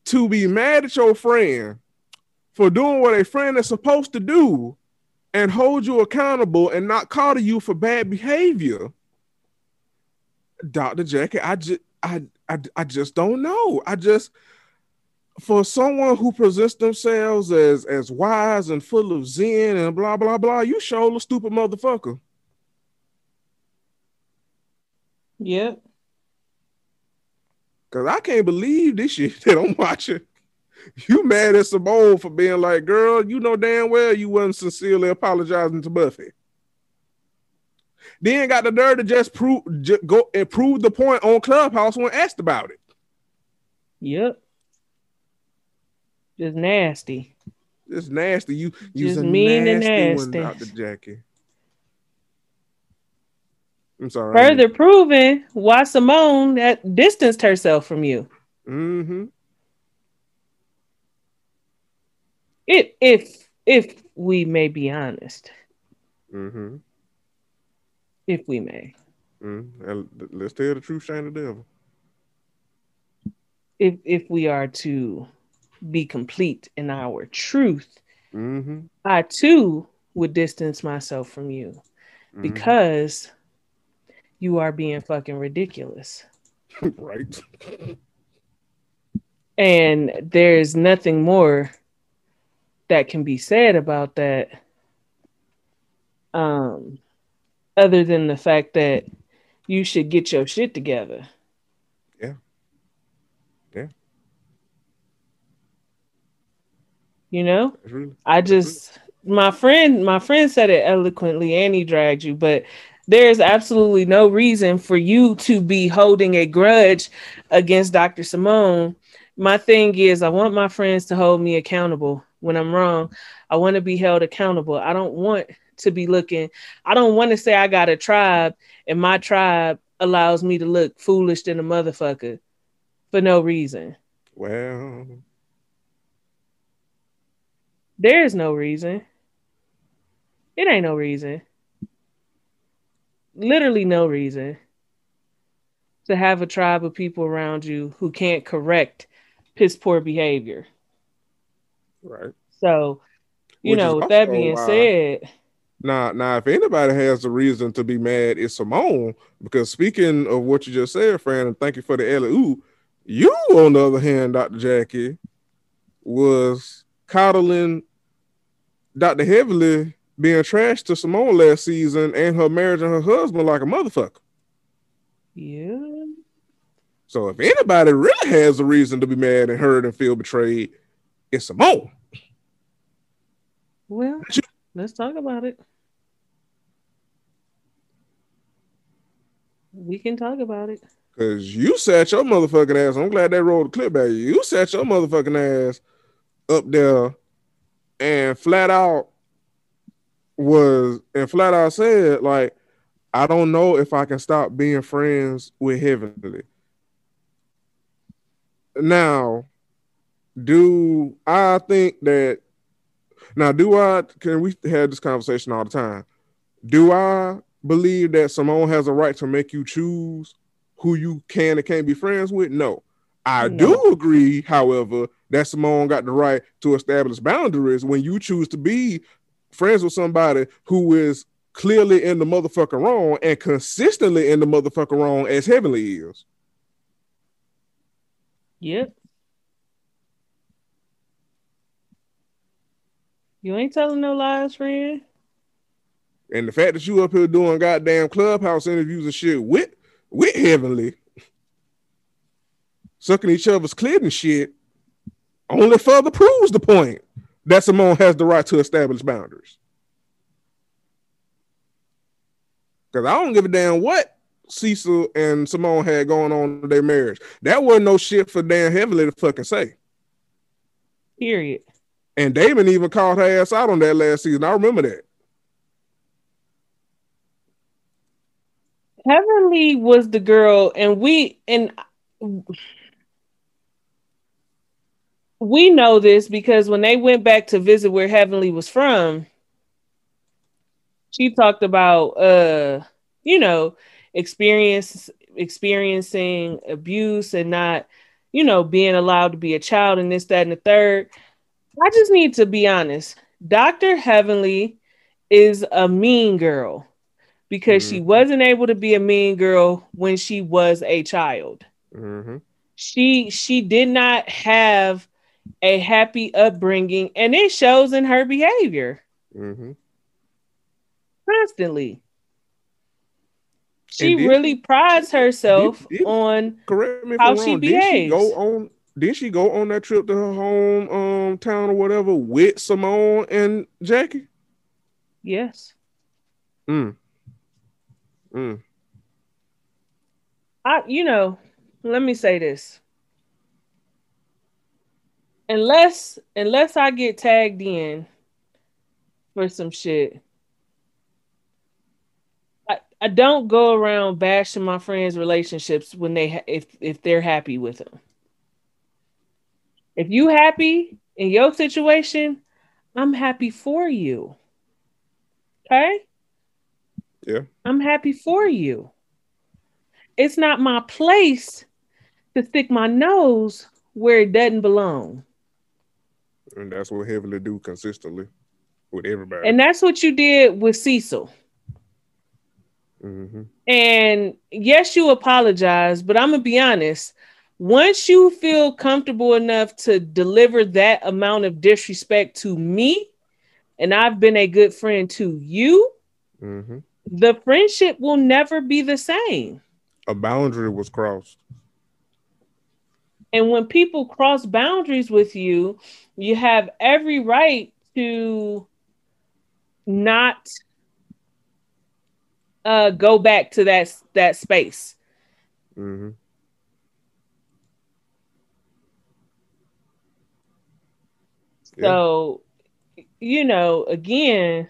to be mad at your friend for doing what a friend is supposed to do and hold you accountable and not call to you for bad behavior. Dr. Jackie, I just don't know. I just, for someone who presents themselves as wise and full of zen and blah, blah, blah, you sure a stupid motherfucker. Yep. Because I can't believe this shit that I'm watching. You mad at Simone for being like, girl, you know damn well you wasn't sincerely apologizing to Buffy. Then got the nerve to just prove the point on Clubhouse when asked about it. Yep. Just nasty. Just nasty. You's a mean nasty one, Dr. Jackie. I'm sorry. Further proving why Simone that distanced herself from you. Mm-hmm. If we may be honest. Mm-hmm. If we may. Mm-hmm. Let's tell the truth, shame the devil. If we are to be complete in our truth, mm-hmm. I too would distance myself from you because you are being fucking ridiculous. Right. And there's nothing more that can be said about that other than the fact that you should get your shit together. Yeah. You know, my friend said it eloquently and he dragged you, but there's absolutely no reason for you to be holding a grudge against Dr. Simone. My thing is, I want my friends to hold me accountable when I'm wrong. I want to be held accountable. I don't want to be looking. I don't want to say I got a tribe and my tribe allows me to look foolish than a motherfucker for no reason. Well, there is no reason. It ain't no reason. Literally no reason to have a tribe of people around you who can't correct piss poor behavior. Right. So, you know, with that being said. Now, if anybody has a reason to be mad, it's Simone. Because speaking of what you just said, Fran, and thank you for the alley-oop, you, on the other hand, Dr. Jackie, was coddling Dr. Heavily being trash to Simone last season and her marriage and her husband like a motherfucker. Yeah. So if anybody really has a reason to be mad and hurt and feel betrayed, it's Simone. Well, let's talk about it. We can talk about it. Because you sat your motherfucking ass. I'm glad they rolled the clip at you. You sat your motherfucking ass up there and flat out said, like, I don't know if I can stop being friends with Heavenly. Now, we have this conversation all the time. Do I believe that Simone has a right to make you choose who you can and can't be friends with? No. I do agree, however, that Simone got the right to establish boundaries when you choose to be friends with somebody who is clearly in the motherfucker wrong and consistently in the motherfucker wrong as Heavenly is. Yep. You ain't telling no lies, friend. And the fact that you up here doing goddamn Clubhouse interviews and shit with Heavenly, sucking each other's clit and shit, only further proves the point that Simone has the right to establish boundaries. Because I don't give a damn what Cecil and Simone had going on in their marriage. That wasn't no shit for damn Heavenly to fucking say. Period. And Damon even called her ass out on that last season. I remember that. Heavenly was the girl, and we know this because when they went back to visit where Heavenly was from, she talked about, experiencing abuse and not, being allowed to be a child and this, that, and the third. I just need to be honest. Dr. Heavenly is a mean girl because she wasn't able to be a mean girl when she was a child. Mm-hmm. She did not have a happy upbringing, and it shows in her behavior. Mm-hmm. Constantly. She really prides herself on how she behaves. Did she go on that trip to her home town or whatever with Simone and Jackie? Yes. Let me say this. Unless I get tagged in for some shit, I don't go around bashing my friends' relationships when if they're happy with them. If you happy in your situation, I'm happy for you. Okay? Yeah. I'm happy for you. It's not my place to stick my nose where it doesn't belong. And that's what Heavily do consistently with everybody. And that's what you did with Cecil. Mm-hmm. And yes, you apologize, but I'm going to be honest. Once you feel comfortable enough to deliver that amount of disrespect to me, and I've been a good friend to you, mm-hmm. the friendship will never be the same. A boundary was crossed. And when people cross boundaries with you, you have every right to not go back to that space. Mm-hmm. Yeah. So, again,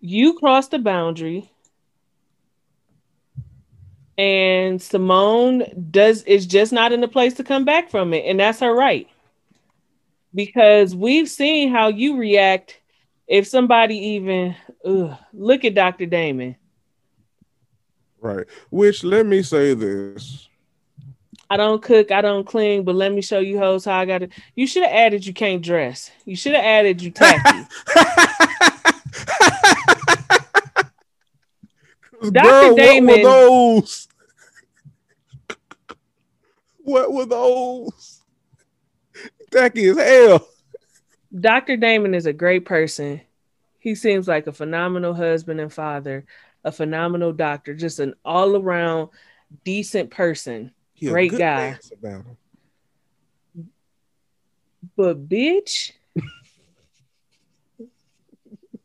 you crossed the boundary. And Simone is just not in the place to come back from it. And that's her right. Because we've seen how you react if somebody even look at Dr. Damon. Right. Which, let me say this. I don't cook, I don't clean, but let me show you hoes how I got it. You should have added you can't dress. You should have added you tacky. Dr. Damon, what were those? What were those? Tacky as hell. Dr. Damon is a great person. He seems like a phenomenal husband and father, a phenomenal doctor, just an all-around decent person. He great guy. About him. But bitch,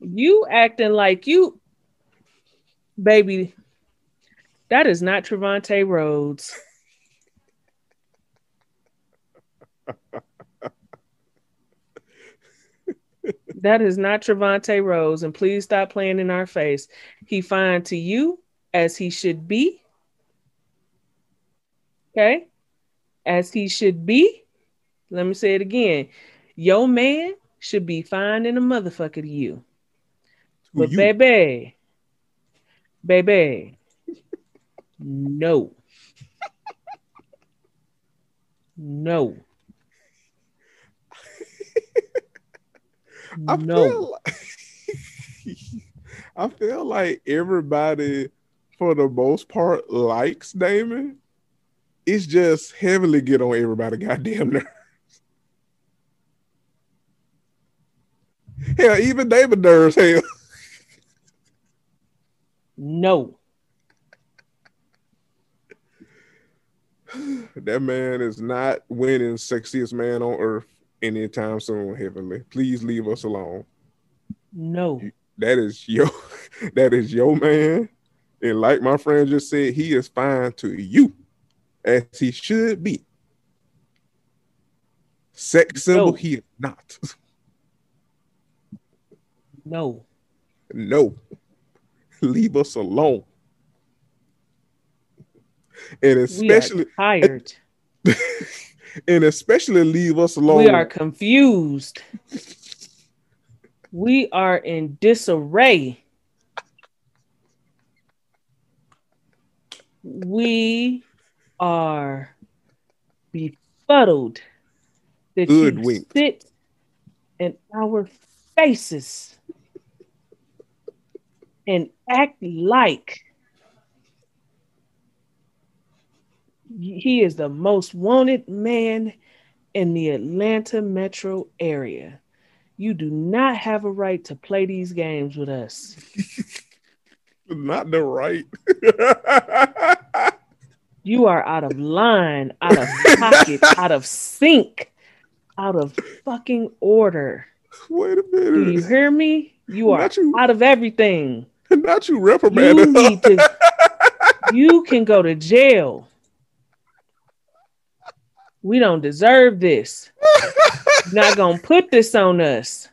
you acting like you... Baby, that is not Trevante Rhodes. That is not Trevante Rhodes. And please stop playing in our face. He fine to you as he should be. Okay? As he should be. Let me say it again. Your man should be fine in a motherfucker to you. But baby... Baby, no. No. I feel like everybody, for the most part, likes Damon. It's just Heavily get on everybody goddamn nerves. Hell, even Damon nerves, hell. No. That man is not winning sexiest man on earth anytime soon, Heavenly. Please leave us alone. No. That is your man. And like my friend just said, he is fine to you as he should be. Sex symbol, he is not. No. No. Leave us alone. And especially we are tired. And especially leave us alone. We are confused. We are in disarray. We are befuddled that Hoodwinked. You sit in our faces and act like He is the most wanted man in the Atlanta metro area. You do not have a right to play these games with us. Not the right. You are out of line, out of pocket, out of sync, out of fucking order. Wait a minute. Do you hear me? You are out of everything. Not you reprimanded. You can go to jail. We don't deserve this. You're not going to put this on us.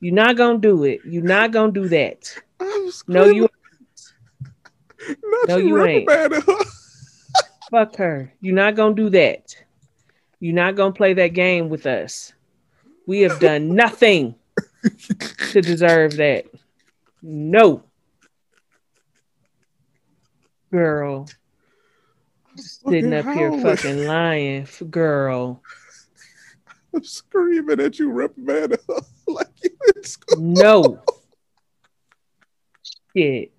You're not going to do it. You're not going to do that. No, you ain't. No, you ain't. Fuck her. You're not going to do that. You're not going to play that game with us. We have done nothing to deserve that. No. Girl. Sitting up here fucking lying, girl. I'm screaming at you, reprimand like you in school. No. Shit.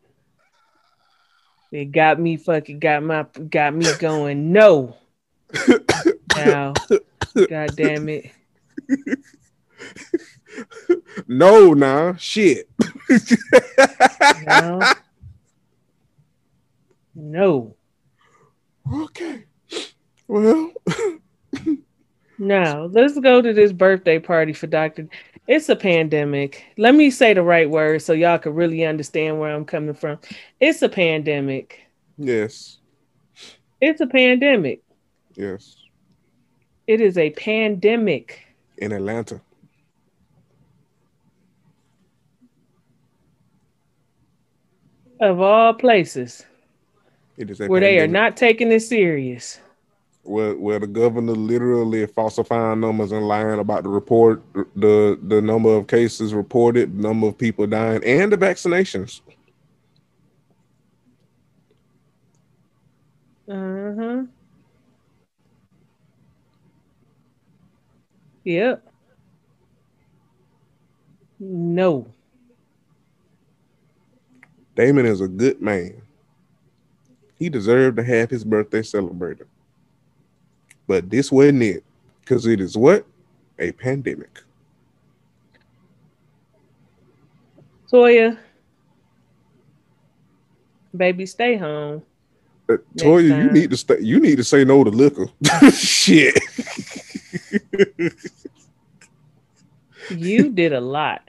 It got me fucking got me going. No. Now, God damn it. No, nah, shit. No. No. Okay. Well. Now, let's go to this birthday party for Dr. It's a pandemic. Let me say the right word so y'all can really understand where I'm coming from. It's a pandemic. Yes. It's a pandemic. Yes. It is a pandemic. In Atlanta. Of all places. It is where pandemic. They are not taking it serious. Where the governor literally falsifying numbers and lying about the report, the number of cases reported, the number of people dying, and the vaccinations. Uh-huh. Yep. No. Damon is a good man. He deserved to have his birthday celebrated. But this wasn't it, because it is what? A pandemic. Toya, baby, stay home. Toya, you need to stay. You need to say no to liquor. Shit. You did a lot.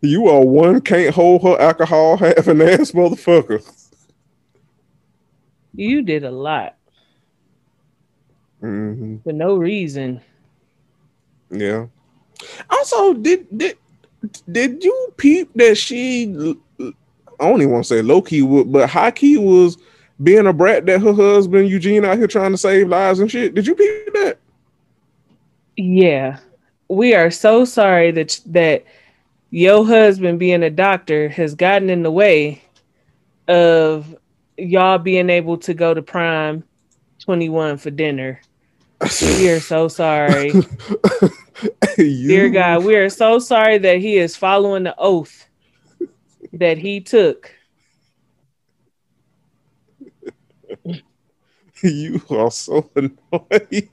You are one can't hold her alcohol half an ass motherfucker. You did a lot. Mm-hmm. For no reason. Yeah. Also, did you peep that she? I don't even want to say low key, but high key was being a brat that her husband Eugene out here trying to save lives and shit. Did you peep that? Yeah, we are so sorry that your husband being a doctor has gotten in the way of y'all being able to go to Prime 21 for dinner. We are so sorry. Dear God, we are so sorry that he is following the oath that he took. You are so annoying.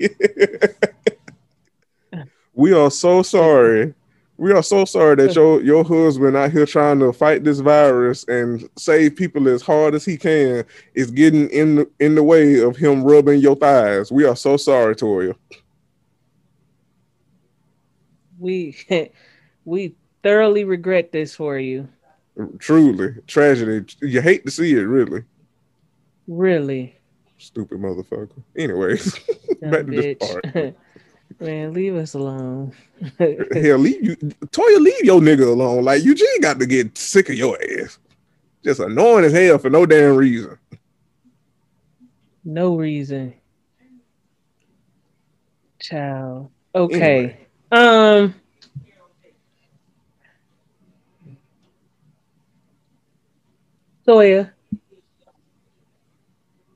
We are so sorry. We are so sorry that your husband out here trying to fight this virus and save people as hard as he can is getting in the way of him rubbing your thighs. We are so sorry, Toya. We thoroughly regret this for you. Truly. Tragedy. You hate to see it, really. Really. Stupid motherfucker. Anyways, back to this part. Man, leave us alone. Hell, Toya, leave your nigga alone. Like, Eugene got to get sick of your ass. Just annoying as hell for no damn reason. No reason. Child. Okay. Anyway. Toya,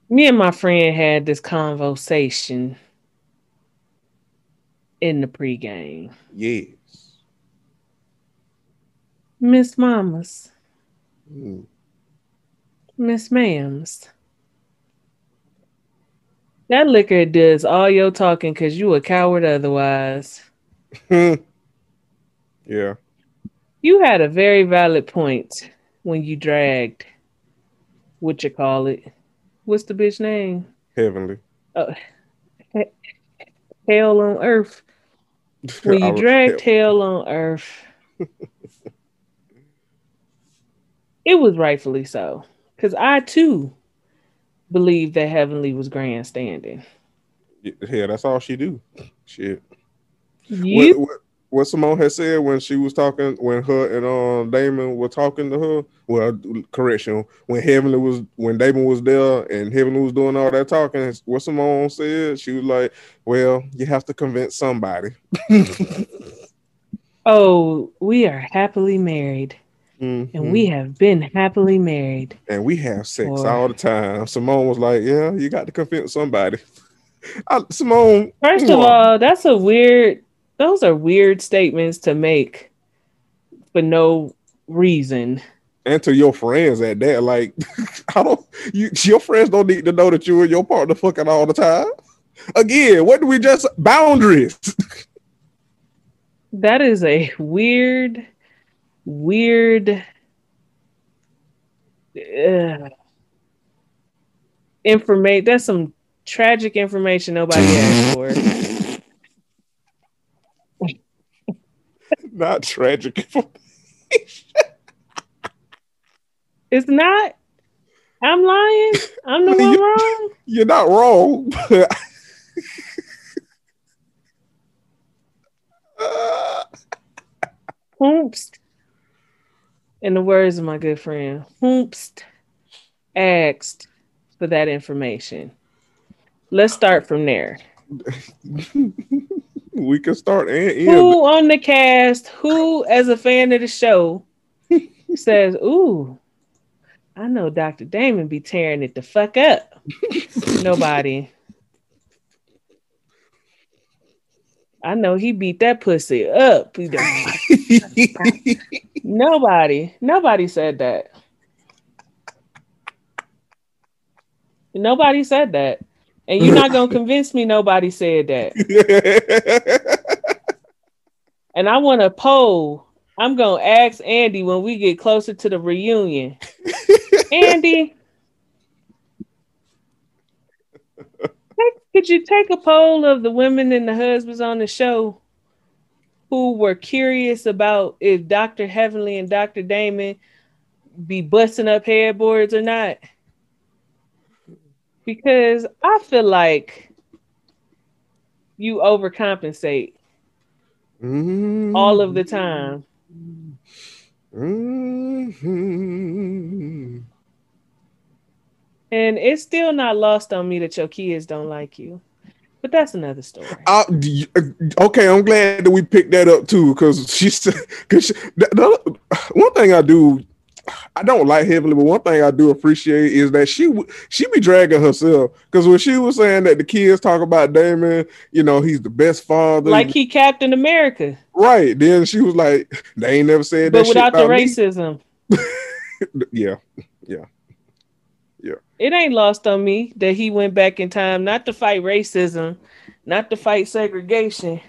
me and my friend had this conversation in the pregame. Yes. Miss Mamas. Miss Mams. That liquor does all your talking because you a coward otherwise. Yeah. You had a very valid point when you dragged, what you call it. What's the bitch name? Heavenly. Hell on Earth. When you dragged Hell on Earth, it was rightfully so. Because I, too, believe that Heavenly was grandstanding. Yeah, that's all she do. Shit. You? What Simone had said when she was talking, when her and Damon were talking to her, well, correction, when Damon was there and Heavenly was doing all that talking, what Simone said, she was like, well, you have to convince somebody. Oh, we are happily married. Mm-hmm. And we have been happily married. And we have sex all the time. Simone was like, yeah, you got to convince somebody. Simone. First of all, that's a weird... Those are weird statements to make for no reason. And to your friends at that, like, your friends don't need to know that you and your partner fucking all the time. Again, what do we just... Boundaries. That is a weird information. That's some tragic information nobody asked for. Not tragic information. It's not. I'm lying. I'm the one wrong. You're not wrong. Hoopst. In the words of my good friend, Hoopst asked for that information. Let's start from there. We can start and end. Who on the cast, who as a fan of the show, says, ooh, I know Dr. Damon be tearing it the fuck up. Nobody. I know he beat that pussy up. Nobody said that. Nobody said that. And you're not going to convince me nobody said that. And I want a poll. I'm going to ask Andy when we get closer to the reunion. Andy, could you take a poll of the women and the husbands on the show who were curious about if Dr. Heavenly and Dr. Damon be busting up headboards or not? Because I feel like you overcompensate all of the time. Mm-hmm. And it's still not lost on me that your kids don't like you. But that's another story. Okay, I'm glad that we picked that up too. Because one thing I do... I don't like Heavenly, but one thing I do appreciate is that she be dragging herself. Because when she was saying that the kids talk about Damon, you know, he's the best father. Like he Captain America. Right. Then she was like, they ain't never said that shit about me. But without the racism. Yeah. It ain't lost on me that he went back in time not to fight racism, not to fight segregation,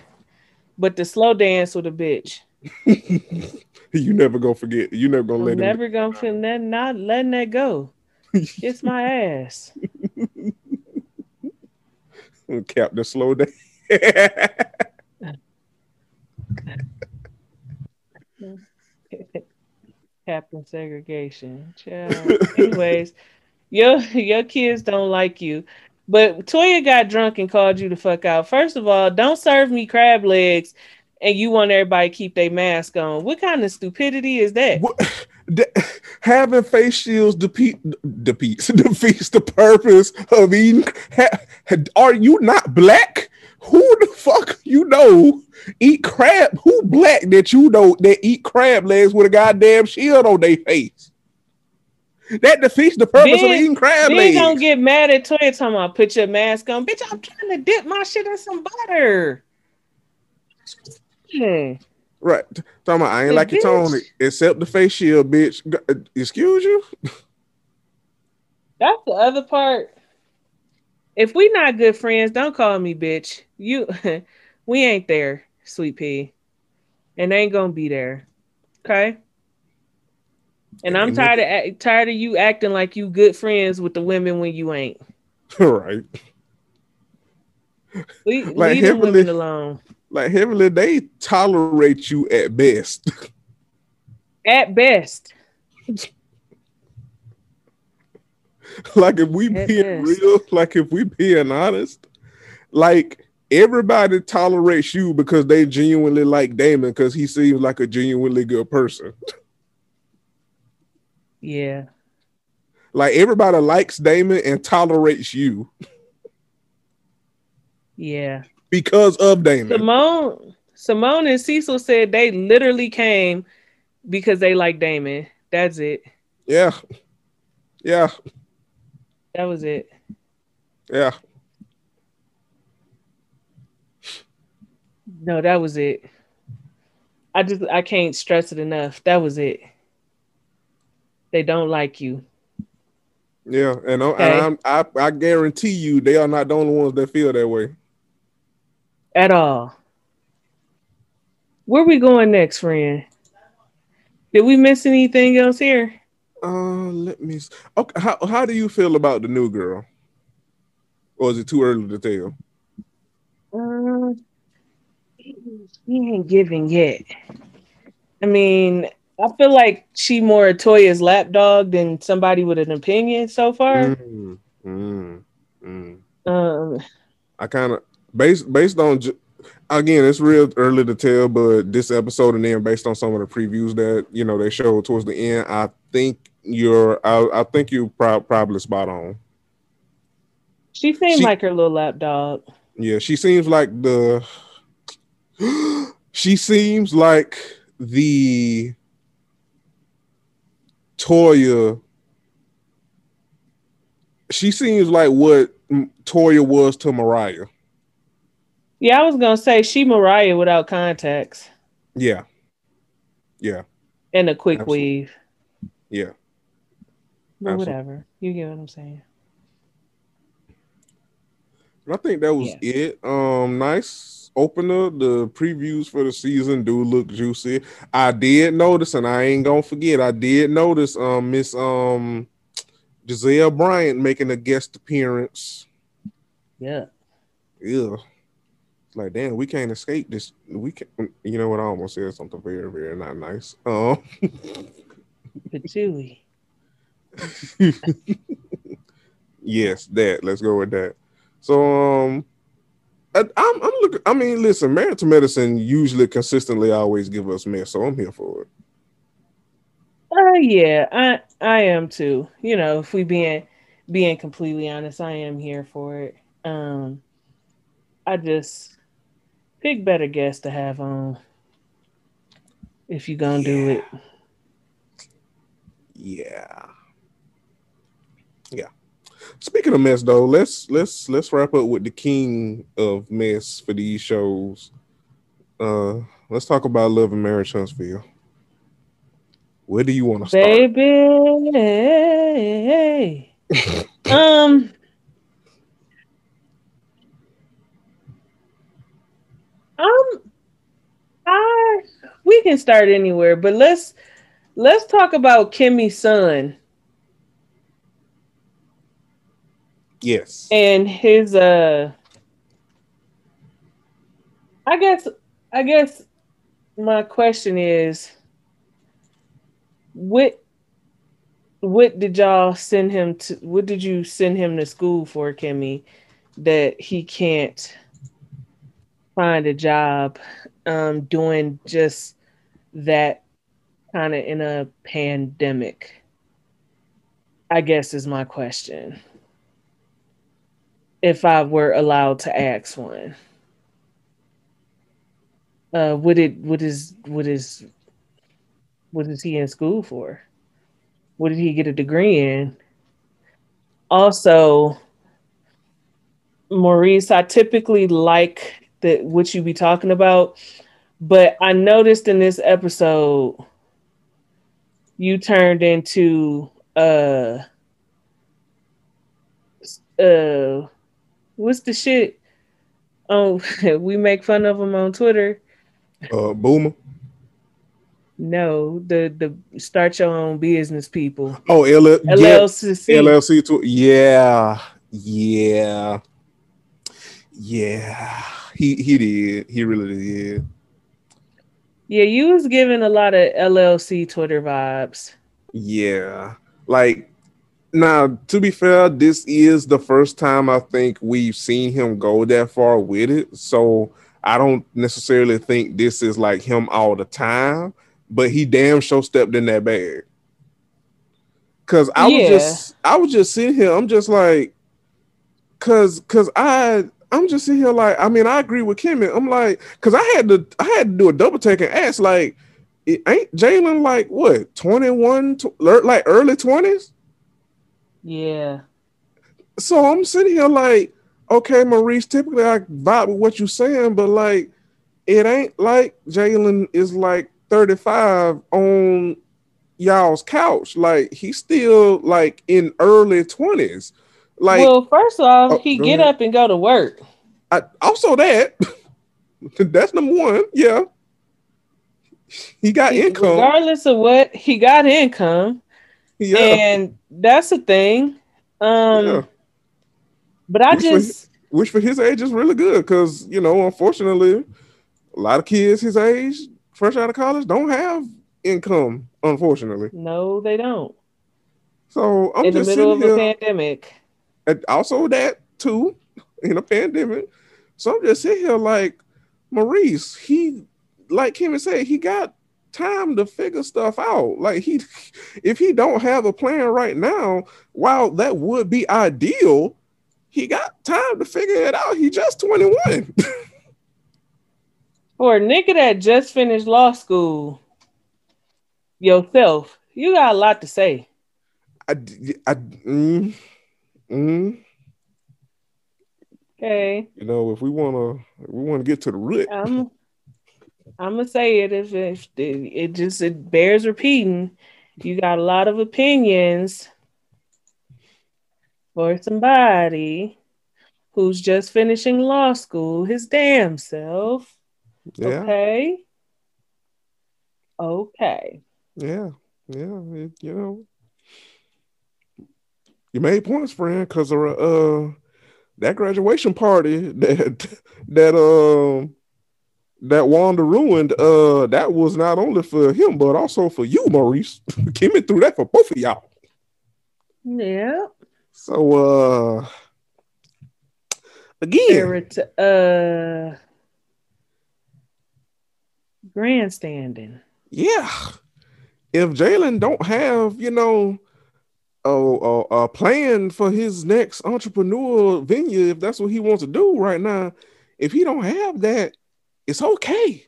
but to slow dance with a bitch. You never gonna forget. You never gonna let it. Never gonna feel not letting that go. It's my ass. Captain Slow Day. Captain Segregation. Child. Anyways, your kids don't like you. But Toya got drunk and called you the fuck out. First of all, don't serve me crab legs. And you want everybody to keep their mask on. What kind of stupidity is that? Having face shields defeats the purpose of eating. Are you not black? Who the fuck you know eat crab? Who black that you know that eat crab legs with a goddamn shield on their face? That defeats the purpose of eating crab legs. They don't get mad at Toya talking about put your mask on. Bitch, I'm trying to dip my shit in some butter. Right, talking about I ain't like your Tony except the face shield, bitch. Excuse you. That's the other part If we not good friends, don't call me bitch. You, we ain't there, sweet pea. And they ain't gonna be there. Okay? And I'm tired of you acting like you good friends with the women when you ain't. Right. Leave the women alone. Like Heavenly, they tolerate you at best. At best. Like if we being real, like if we being honest, like everybody tolerates you because they genuinely like Damon because he seems like a genuinely good person. Yeah. Like everybody likes Damon and tolerates you. Yeah. Because of Damon. Simone and Cecil said they literally came because they like Damon. That's it. Yeah. Yeah. That was it. Yeah. No, that was it. I can't stress it enough. That was it. They don't like you. Yeah, and okay? I guarantee you they are not the only ones that feel that way. At all. Where we going next, friend? Did we miss anything else here? Let me. Okay, how do you feel about the new girl? Or is it too early to tell? He ain't giving yet. I mean, I feel like she more Toya's lapdog than somebody with an opinion so far. I kind of. Based on, again, it's real early to tell, but this episode and then based on some of the previews that, you know, they showed towards the end, I think you're probably spot on. She seems like her little lapdog. Yeah, she seems like the Toya. She seems like what Toya was to Mariah. Yeah, I was going to say she Mariah without contacts. Yeah. Yeah. And a quick weave. Yeah. But whatever. You get what I'm saying. I think that was it. Nice opener. The previews for the season do look juicy. I did notice, and I ain't going to forget, I did notice Miss Gisele Bryant making a guest appearance. Yeah. Yeah. Like, damn, we can't escape this. We can, you know what? I almost said something very, very not nice. Patchouli. Yes, that. Let's go with that. So, I'm looking. I mean, listen, Married to Medicine usually consistently always give us mess, so I'm here for it. Yeah, I am too. You know, if we being completely honest, I am here for it. I just. Pick better guests to have on if you're gonna do it. Yeah. Yeah. Speaking of mess though, let's wrap up with the king of mess for these shows. Let's talk about Love and Marriage Huntsville. Where do you want to start? Baby. We can start anywhere, but let's talk about Kimmy's son. Yes. And his I guess my question is what did you send him to school for, Kimmy, that he can't find a job doing just that kind of in a pandemic, I guess is my question. If I were allowed to ask one, what is he in school for? What did he get a degree in? Also, Maurice, I typically like what you be talking about, but I noticed in this episode you turned into What's the shit? Oh, we make fun of them on Twitter. Boomer. No, the start your own business people. Oh, LLC. LLC. Yeah. He did. He really did. Yeah, you was giving a lot of LLC Twitter vibes. Yeah. Like, now, to be fair, this is the first time I think we've seen him go that far with it. So I don't necessarily think this is like him all the time, but he damn sure stepped in that bag. Cause I was just sitting here. I'm just like, cause I'm just sitting here like, I mean, I agree with Kimmy. I'm like, cause I had to do a double take and ask, like, it ain't Jalen like what 21, like early 20s? Yeah. So I'm sitting here like, okay, Maurice, typically I vibe with what you're saying, but like, it ain't like Jalen is like 35 on y'all's couch. Like, he's still like in early 20s. Like, well, first off, he get up and go to work. Also that. That's number one. Yeah. He got income. Regardless of what, he got income. Yeah. And that's the thing. Yeah. But I which for his age is really good because, you know, unfortunately, a lot of kids his age, fresh out of college, don't have income, unfortunately. No, they don't. So I'm just in the middle of a pandemic. Also that too, in a pandemic. So I'm just sitting here like, Maurice, he, like Kimmy said, he got time to figure stuff out. Like, he, if he don't have a plan right now, while that would be ideal, he got time to figure it out. He just 21. For a nigga that just finished law school yourself, you got a lot to say. Okay. You know, if we wanna get to the root. I'm gonna say it. If it bears repeating, you got a lot of opinions for somebody who's just finishing law school, his damn self. Yeah. Okay. Yeah. It, you know, you made points, friend, because of that graduation party that Wanda ruined, that was not only for him, but also for you, Maurice. Came in through that for both of y'all. Yeah. So, again. Grandstanding. Yeah. If Jalen don't have, you know, a plan for his next entrepreneur venue, if that's what he wants to do right now, if he don't have that, it's okay.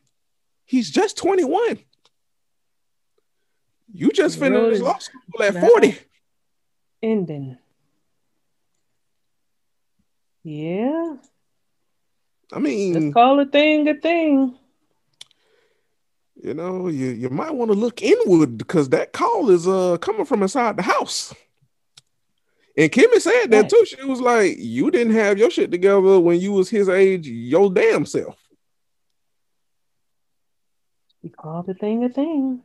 He's just 21. You just finished law school at 40. Ending. Yeah. I mean, let's call a thing a thing. You know, you might want to look inward because that call is coming from inside the house. And Kimmy said that too. She was like, you didn't have your shit together when you was his age, your damn self. We call the thing a thing.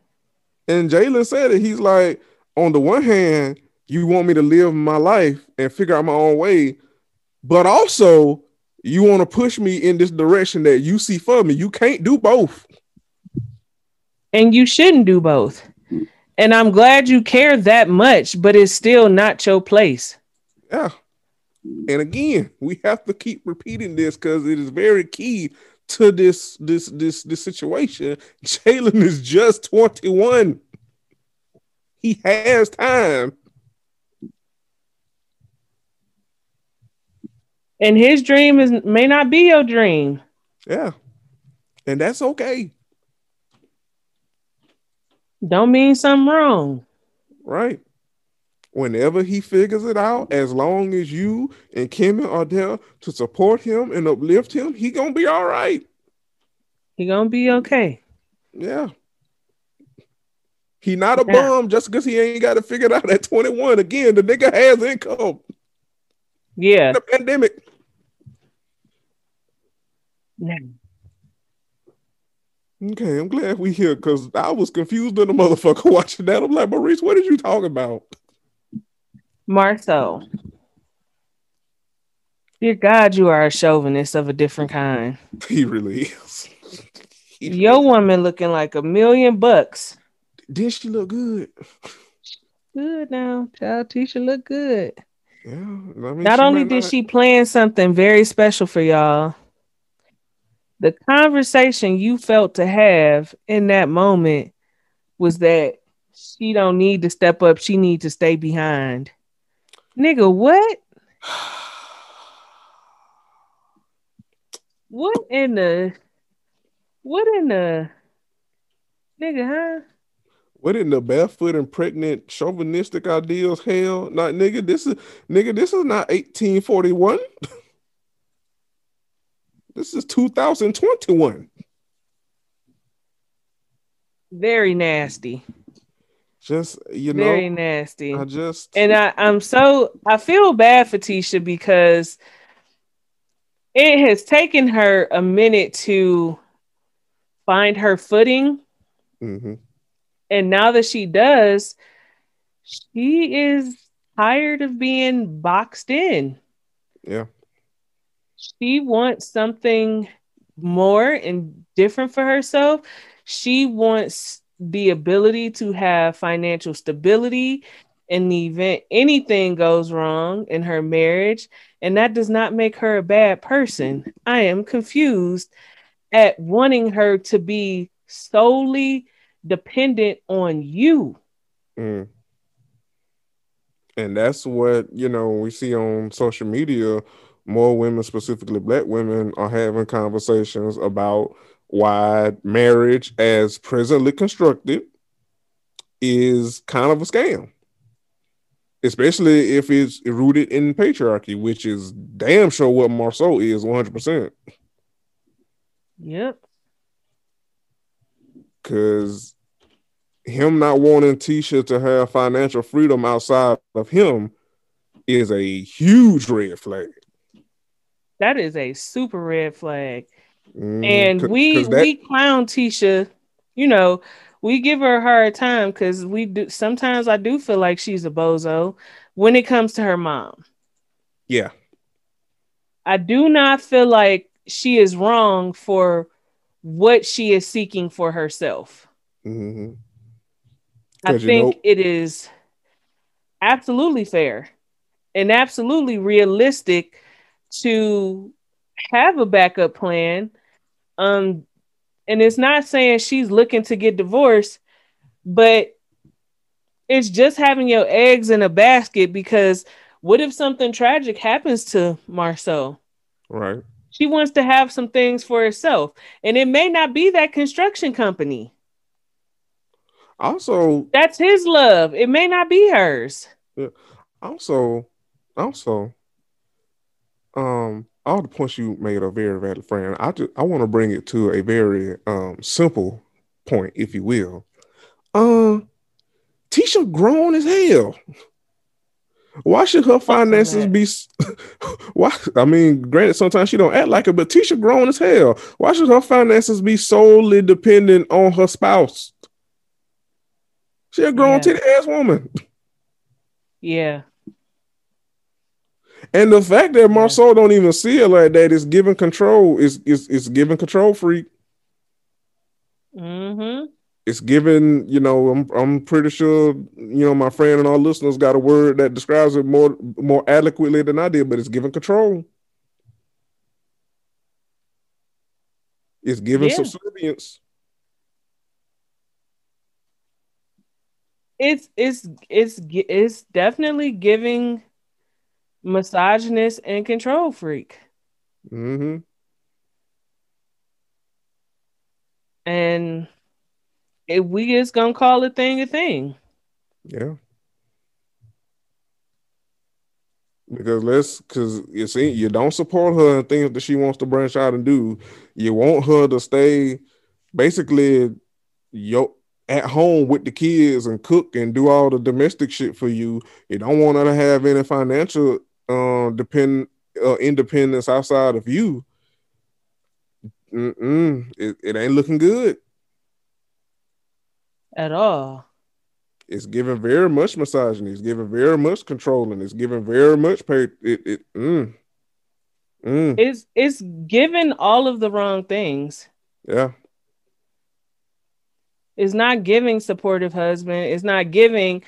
And Jalen said it. He's like, on the one hand, you want me to live my life and figure out my own way, but also you want to push me in this direction that you see for me. You can't do both. And you shouldn't do both. And I'm glad you care that much, but it's still not your place. Yeah. And again, we have to keep repeating this because it is very key to this situation. Jalen is just 21. He has time. And his dream may not be your dream. Yeah. And that's okay. Don't mean something wrong. Right. Whenever he figures it out, as long as you and Kimmy are there to support him and uplift him, he gonna be all right. He gonna be okay. Yeah. He not a bum just because he ain't got it figured out at 21. Again, the nigga has income. Yeah. In the pandemic. now. Okay, I'm glad we here because I was confused in the motherfucker watching that. I'm like, Maurice, what did you talk about? Marceau. Dear God, you are a chauvinist of a different kind. He really is. Your woman looking like $1,000,000. Did she look good? Good now, child. Tisha look good. Yeah, I mean, not only did she plan something very special for y'all, the conversation you felt to have in that moment was that she don't need to step up. She need to stay behind. Nigga, what? What in the nigga, huh? What in the barefoot and pregnant chauvinistic ideals hell? Not nigga, this is not 1841. This is 2021. Very nasty. Just very nasty. I feel bad for Tisha because it has taken her a minute to find her footing. Mm-hmm. And now that she does, she is tired of being boxed in. Yeah. She wants something more and different for herself. She wants the ability to have financial stability in the event anything goes wrong in her marriage. And that does not make her a bad person. I am confused at wanting her to be solely dependent on you. Mm. And that's what, we see on social media. More women, specifically Black women, are having conversations about why marriage as presently constructed is kind of a scam, especially if it's rooted in patriarchy, which is damn sure what Marceau is 100%. Yep. Because him not wanting Tisha to have financial freedom outside of him is a huge red flag. That is a super red flag. And we clown Tisha, we give her a hard time because we do. Sometimes I do feel like she's a bozo when it comes to her mom. Yeah. I do not feel like she is wrong for what she is seeking for herself. Mm-hmm. I think it is absolutely fair and absolutely realistic to have a backup plan. And it's not saying she's looking to get divorced, but it's just having your eggs in a basket because what if something tragic happens to Marceau? Right. She wants to have some things for herself, and it may not be that construction company. Also, that's his love. It may not be hers. Yeah. Also, all the points you made are very valid, friend. I want to bring it to a very simple point, if you will. Tisha grown as hell. Why should her finances be? Why? I mean, granted, sometimes she don't act like it, but Tisha grown as hell. Why should her finances be solely dependent on her spouse? She a grown titty ass woman. Yeah. And the fact that Marceau don't even see it like that is giving control. It's giving control freak. Mm-hmm. It's giving, I'm pretty sure, my friend and our listeners got a word that describes it more adequately than I did, but it's giving control. It's giving subservience. It's definitely giving misogynist and control freak. Mm-hmm. And if we just gonna call a thing. Yeah. Because you see, you don't support her in things that she wants to branch out and do. You want her to stay basically at home with the kids and cook and do all the domestic shit for you. You don't want her to have any financial independence outside of you. It ain't looking good at all. It's giving very much misogyny. It's giving very much controlling. It's giving very much pay. It's giving all of the wrong things. Yeah. It's not giving supportive husband. It's not giving,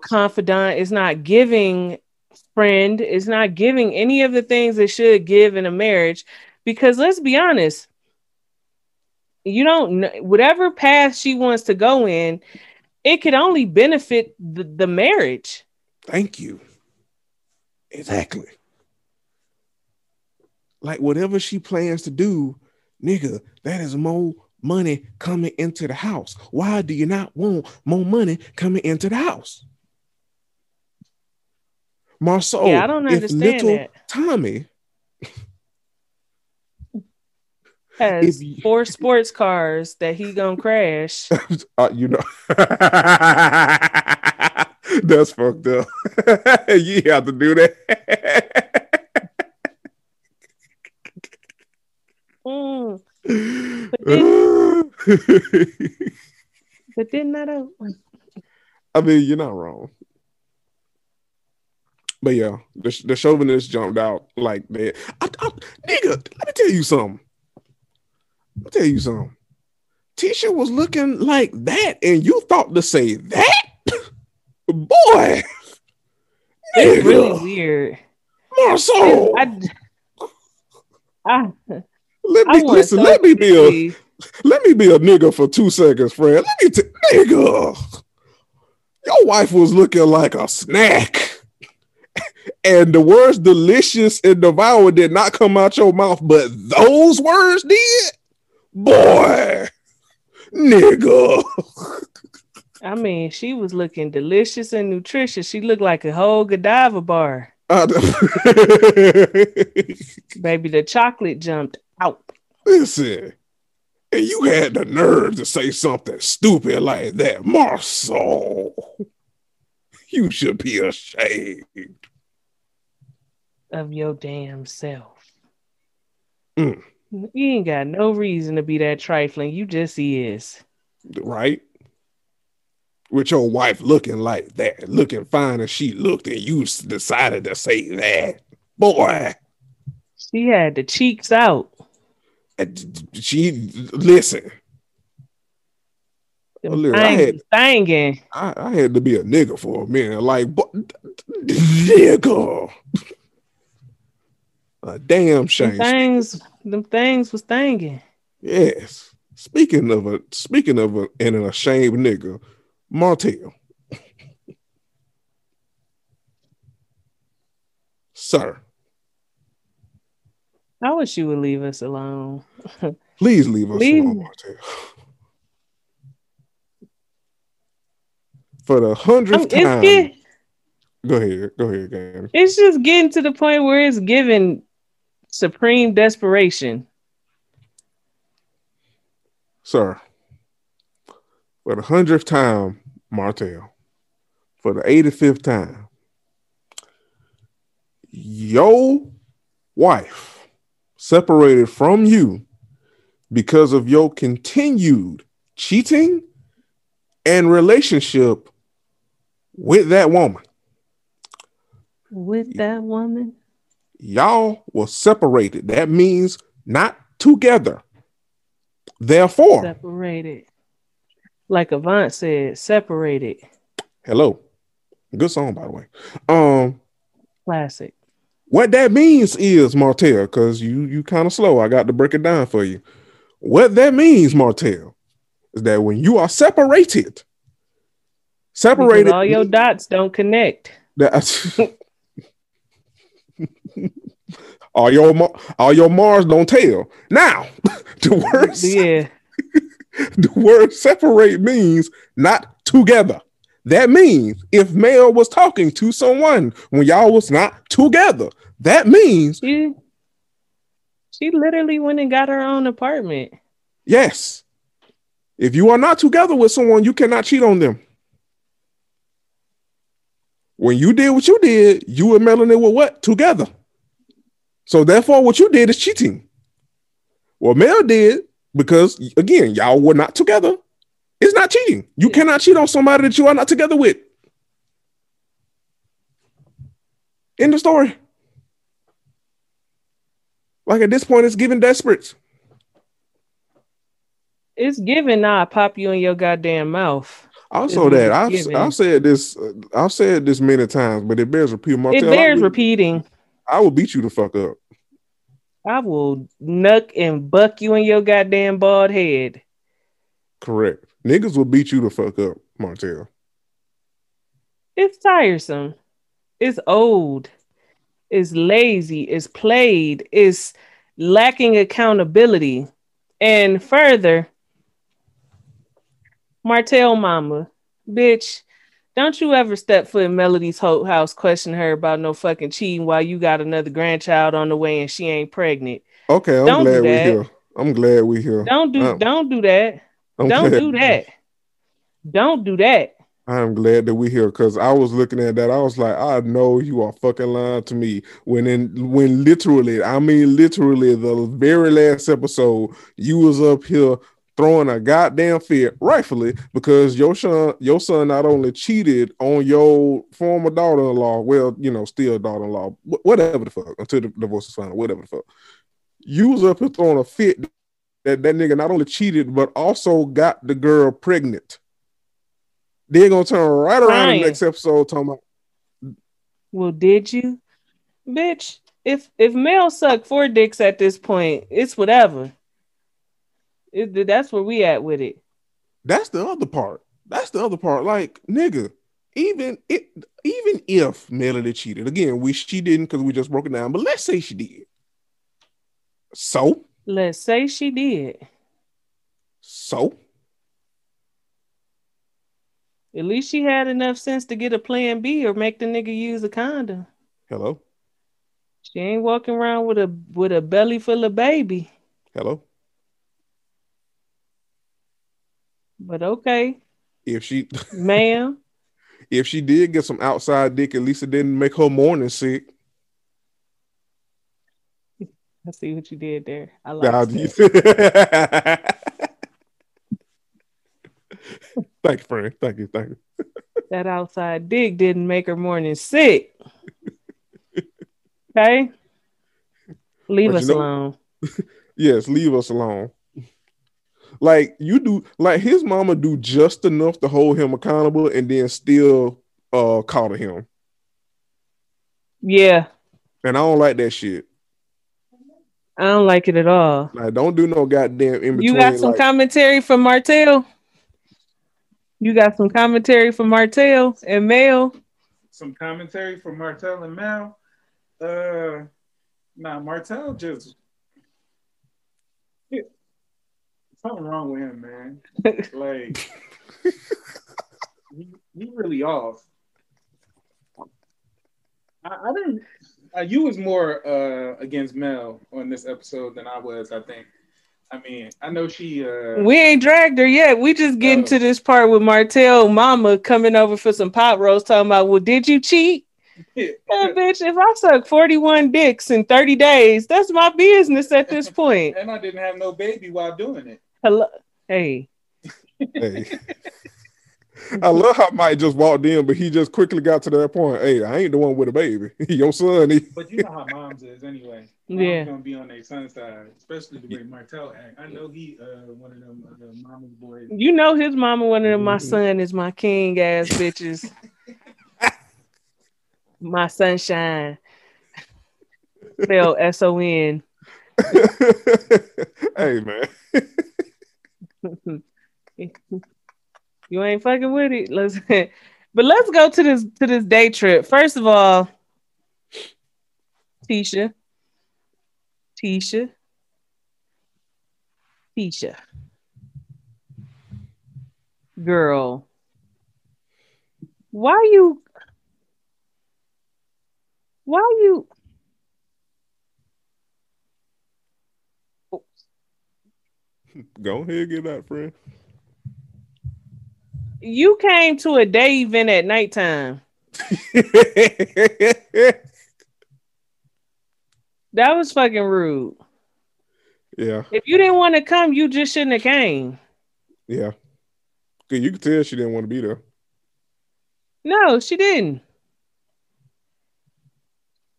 confidant. It's not giving friend. It's not giving any of the things it should give in a marriage. Because let's be honest, you don't know, whatever path she wants to go in, it could only benefit the marriage. Thank you. Exactly. Like whatever she plans to do, nigga, that is more money coming into the house. Why do you not want more money coming into the house? Marceau, yeah, I don't understand if little that. Tommy has four sports cars that he gonna crash. That's fucked up. You have to do that. But then that. I mean, you're not wrong. But yeah, the chauvinist jumped out like that. Nigga, let me tell you something. Tisha was looking like that, and you thought to say that? Boy, it's really weird. Marceau, let me be a nigga for 2 seconds, friend. Let me nigga. Your wife was looking like a snack, and the words "delicious" and "devour" did not come out your mouth, but those words did, boy, nigga. I mean, she was looking delicious and nutritious. She looked like a whole Godiva bar. Baby, the chocolate jumped out. Listen, and you had the nerve to say something stupid like that. Marceau, you should be ashamed of your damn self. You ain't got no reason to be that trifling. You just is. Right? With your wife looking like that, looking fine as she looked, and you decided to say that. Boy. She had the cheeks out. Listen. I had to be a nigga for a minute. Like, nigga. A damn shame. Them things was thanging. Yes. Speaking of an ashamed nigga, Martell. Sir. I wish you would leave us alone. Please leave us alone, Martell. For the 100th time. Go ahead, gang. It's just getting to the point where it's giving supreme desperation. Sir. For the 100th time, Martell, for the 85th time, your wife separated from you because of your continued cheating and relationship with that woman. With that woman? Y'all were separated. That means not together. Therefore. Separated. Like Avant said, separated. Hello. Good song, by the way. Classic. What that means is, Martell, because you kind of slow. I got to break it down for you. What that means, Martell, is that when you are separated. Because all your dots don't connect. All your Mars don't tell. Now, the worst. Yeah. The word separate means not together. That means if Mel was talking to someone when y'all was not together, that means she literally went and got her own apartment. Yes. If you are not together with someone, you cannot cheat on them. When you did what you did, you and Melanie were what? Together. So therefore, what you did is cheating. Well, Mel did, because again, y'all were not together. It's not cheating. You cannot cheat on somebody that you are not together with. End of story. Like, at this point, it's giving desperate. It's giving. I pop you in your goddamn mouth. Also, it's that I've said this many times, but it bears repeating. It bears repeating. I will beat you the fuck up. I will knuck and buck you in your goddamn bald head. Correct. Niggas will beat you the fuck up, Martell. It's tiresome. It's old. It's lazy. It's played. It's lacking accountability. And further, Martell mama, bitch, don't you ever step foot in Melody's house, question her about no fucking cheating while you got another grandchild on the way and she ain't pregnant. Okay, I'm glad we're here. Don't do that. I'm glad that we're here, because I was looking at that. I was like, I know you are fucking lying to me. When literally the very last episode, you was up here throwing a goddamn fit, rightfully, because your son not only cheated on your former daughter-in-law, well, you know, still daughter-in-law, whatever the fuck, until the divorce is final, whatever the fuck. You was up here throwing a fit that nigga not only cheated, but also got the girl pregnant. They're going to turn right around in the next episode talking about... Well, did you? Bitch, if Mel sucked 4 dicks at this point, it's whatever. That's where we at with it. That's the other part. Like, nigga, even if Melody cheated, again, she didn't, because we just broke it down, but let's say she did. So? Let's say she did. So? At least she had enough sense to get a plan B or make the nigga use a condom. Hello? She ain't walking around with a belly full of baby. Hello? But okay. If she... Ma'am? If she did get some outside dick, at least it didn't make her morning sick. I see what you did there. I like that. Thank you, friend. Thank you. That outside dick didn't make her morning sick. Okay? Leave us alone. Yes, leave us alone. Like, you do, like, his mama do just enough to hold him accountable and then still coddle him. Yeah. And I don't like that shit. I don't like it at all. Like, don't do no goddamn in between. You got some commentary from Martell? You got some commentary from Martell and Mel. Some commentary from Martell and Mel. Martell just... Yeah. Something wrong with him, man. Like, he really off. I didn't... you was more against Mel on this episode than I was, I think. I mean, I know she... we ain't dragged her yet. We just getting to this part with Martell mama coming over for some pot roast, talking about, well, did you cheat? Yeah, bitch, if I suck 41 dicks in 30 days, that's my business at this point. And I didn't have no baby while doing it. Hello? Hey. I love how Mike just walked in, but he just quickly got to that point. Hey, I ain't the one with a baby. Your son. But you know how moms is anyway. Mom's gonna be on their son's side, especially the way Martell act. I know he one of them mama's boys. You know his mama one of them. My son is my king ass bitches. My sunshine. Spelled S-O-N. Hey, man. You ain't fucking with it. Let's go to this day trip. First of all, Tisha. Girl, why you? Oops. Go ahead, get that, friend. You came to a day event at nighttime. That was fucking rude. Yeah. If you didn't want to come, you just shouldn't have came. Yeah. You could tell she didn't want to be there. No, she didn't.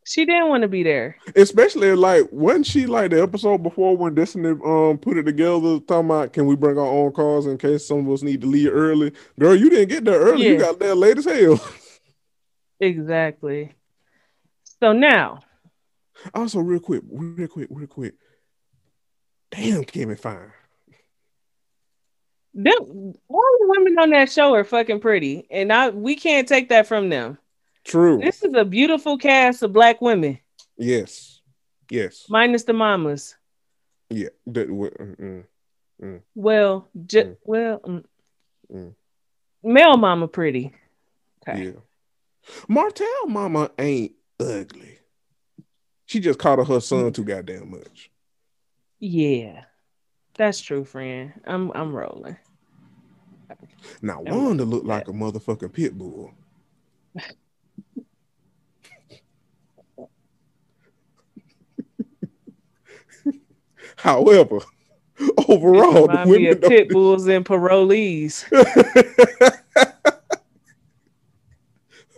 She didn't want to be there. Especially, like, wasn't she, like, the episode before when Destiny put it together, talking about, can we bring our own cars in case some of us need to leave early? Girl, you didn't get there early. Yeah. You got there late as hell. Exactly. So now. Also, real quick. Damn, Kimmy Fine. Them, all the women on that show are fucking pretty, and we can't take that from them. True. This is a beautiful cast of black women. Yes. Minus the mamas. Yeah. Male mama pretty. Okay. Yeah. Martell mama ain't ugly. She just coddled her son too goddamn much. Yeah. That's true, friend. I'm rolling. Now Wanda looked like a motherfucking pit bull. However, overall, the women of Pit Bulls and Parolees.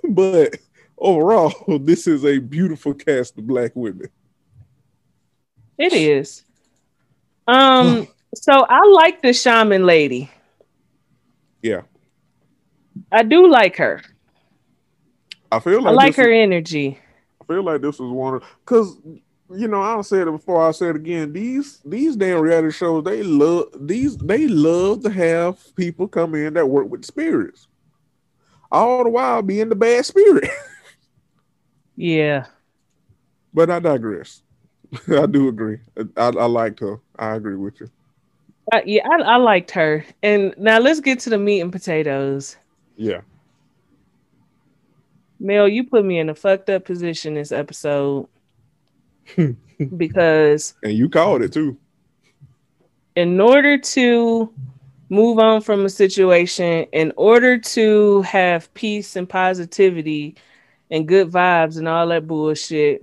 But overall, this is a beautiful cast of black women. It is. So I like the shaman lady. Yeah. I do like her. I like her energy. I feel like this is one of, because you know, I've said it before, I'll say it again. These damn reality shows, they love to have people come in that work with spirits. All the while being the bad spirit. Yeah. But I digress. I do agree. I liked her. I agree with you. I liked her. And now let's get to the meat and potatoes. Yeah. Mel, you put me in a fucked up position this episode. Because... And you called it, too. In order to move on from a situation, in order to have peace and positivity and good vibes and all that bullshit...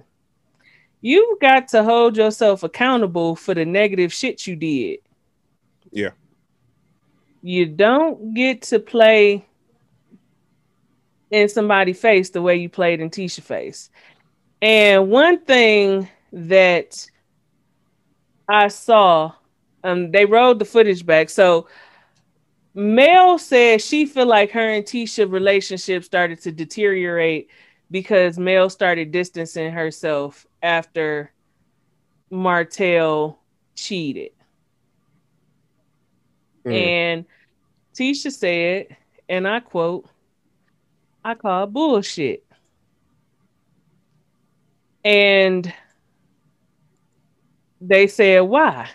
You've got to hold yourself accountable for the negative shit you did. Yeah. You don't get to play in somebody's face the way you played in Tisha's face. And one thing that I saw, they rolled the footage back. So Mel said she feel like her and Tisha relationship started to deteriorate because Mel started distancing herself after Martell cheated. And Tisha said, and I quote, I call bullshit. And they said, why?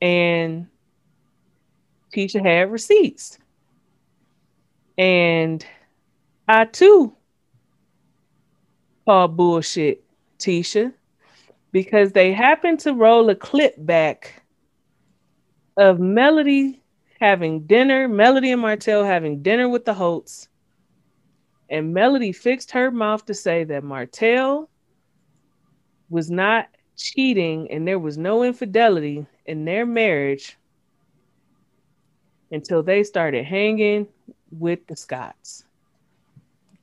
And Tisha had receipts. And I too call bullshit, Tisha, because they happened to roll a clip back of Melody and Martell having dinner with the Holtz, and Melody fixed her mouth to say that Martell was not cheating and there was no infidelity in their marriage until they started hanging with the Scots.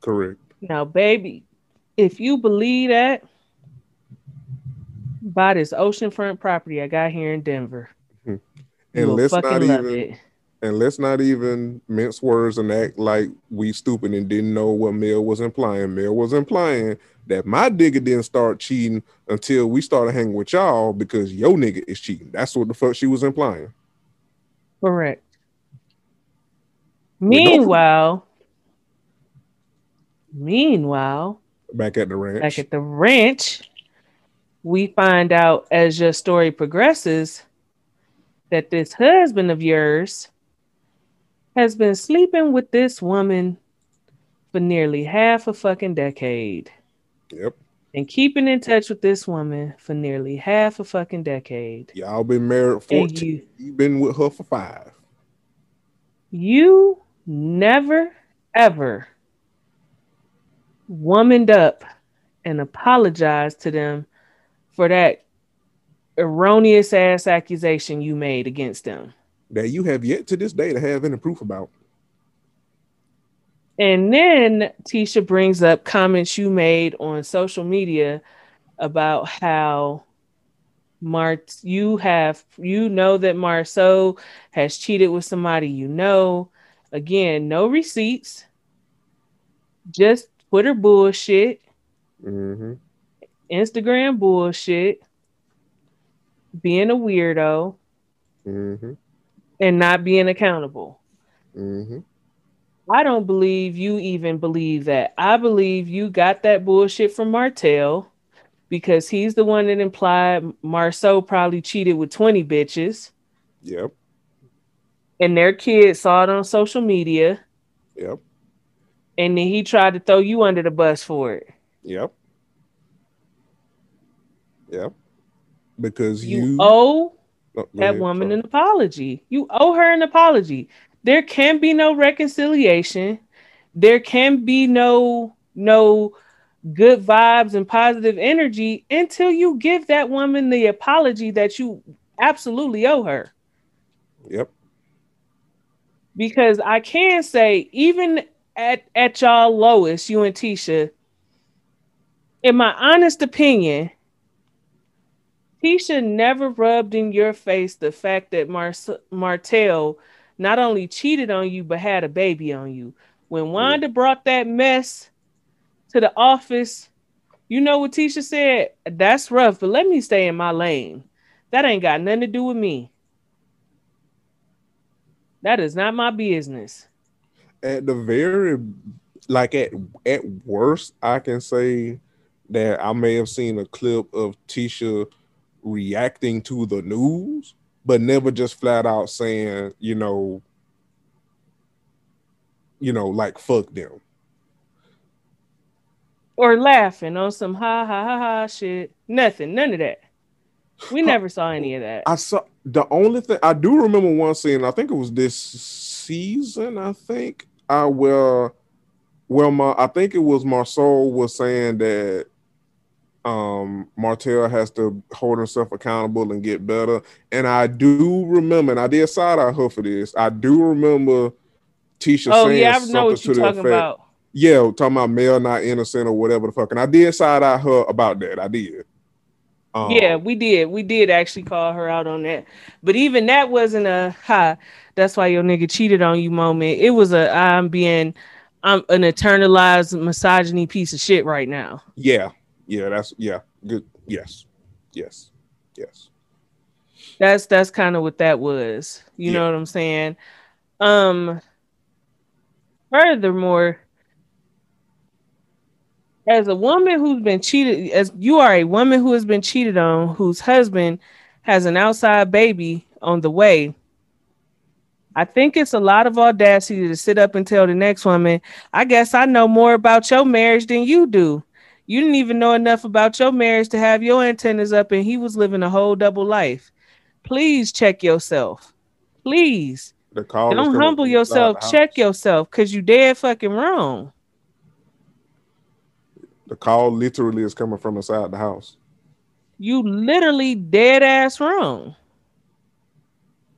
Correct. Now, baby, if you believe that, buy this oceanfront property I got here in Denver. Mm-hmm. And let's not even mince words and act like we stupid and didn't know what Mel was implying. Mel was implying that my nigga didn't start cheating until we started hanging with y'all because your nigga is cheating. That's what the fuck she was implying. Correct. Meanwhile, back at the ranch, we find out as your story progresses that this husband of yours has been sleeping with this woman for nearly half a fucking decade. Yep. And keeping in touch with this woman for nearly half a fucking decade. Y'all been married 14. You've been with her for 5. You never, ever womaned up and apologized to them for that erroneous ass accusation you made against them that you have yet to this day to have any proof about. And then Tisha brings up comments you made on social media about how you know that Marceau has cheated with somebody, you know. Again, no receipts, just Twitter bullshit, mm-hmm. Instagram bullshit, being a weirdo, mm-hmm. and not being accountable. Mm-hmm. I don't believe you even believe that. I believe you got that bullshit from Martell because he's the one that implied Marceau probably cheated with 20 bitches. Yep. And their kids saw it on social media. Yep. And then he tried to throw you under the bus for it. Yep. Yep. Because you owe that woman an apology. You owe her an apology. There can be no reconciliation. There can be no good vibes and positive energy until you give that woman the apology that you absolutely owe her. Yep. Because I can say, even at y'all lowest, you and Tisha, in my honest opinion, Tisha never rubbed in your face the fact that Martell not only cheated on you, but had a baby on you. When Wanda brought that mess to the office, you know what Tisha said? That's rough, but let me stay in my lane. That ain't got nothing to do with me. That is not my business. At the very, at worst, I can say that I may have seen a clip of Tisha reacting to the news, but never just flat out saying, like, fuck them. Or laughing on some ha ha ha ha shit. Nothing, none of that. We never saw any of that. I saw the only thing I do remember one scene. I think it was this season. I think it was Marceau was saying that Martell has to hold herself accountable and get better. And I do remember, and I did side eye her for this. I do remember Tisha saying something to the effect, yeah, talking about male not innocent or whatever the fuck. And I did side eye her about that. I did. Yeah, we did. We did actually call her out on that. But even that wasn't a "ha, that's why your nigga cheated on you" moment. It was a I'm an internalized misogyny piece of shit right now. Yeah, that's good. Yes. That's kind of what that was. You know what I'm saying? Furthermore, as a woman who's been cheated, as you are a woman who has been cheated on, whose husband has an outside baby on the way, I think it's a lot of audacity to sit up and tell the next woman, I guess I know more about your marriage than you do. You didn't even know enough about your marriage to have your antennas up, and he was living a whole double life. Please check yourself. Please. Don't humble yourself. Check yourself, because you dead fucking wrong. The call literally is coming from inside the house. You literally dead ass wrong.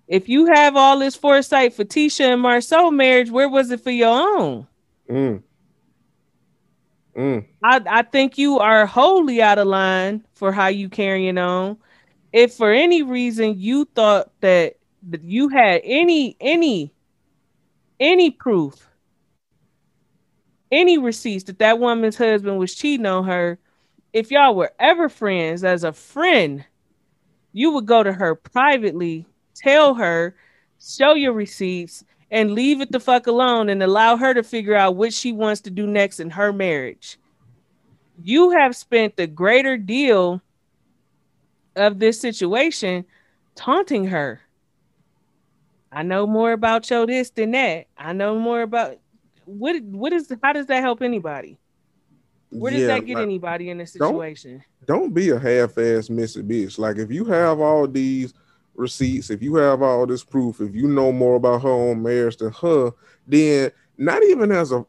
If you have all this foresight for Tisha and Marceau marriage, where was it for your own? I think you are wholly out of line for how you carrying on. If for any reason you thought that you had any proof, any receipts that woman's husband was cheating on her, if y'all were ever friends, as a friend, you would go to her privately, tell her, show your receipts, and leave it the fuck alone and allow her to figure out what she wants to do next in her marriage. You have spent the greater deal of this situation taunting her. I know more about your this than that. I know more about... how does that help anybody? Where does that get anybody in this situation? Don't be a half-ass missy bitch. Like, if you have all these receipts, if you have all this proof, if you know more about her own marriage than her, then not even as a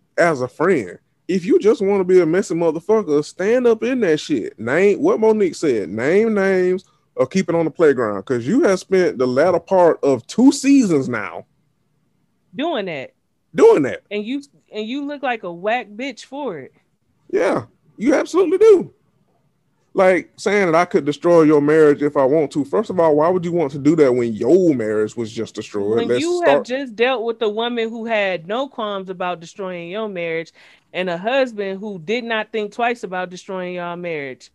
friend, if you just want to be a messy motherfucker, stand up in that shit. Name what Monique said. Name names, or keep it on the playground? Because you have spent the latter part of 2 seasons now doing that, and you look like a whack bitch for it. Yeah, you absolutely do. Like saying that I could destroy your marriage if I want to. First of all, why would you want to do that when your marriage was just destroyed? When have just dealt with a woman who had no qualms about destroying your marriage and a husband who did not think twice about destroying your marriage.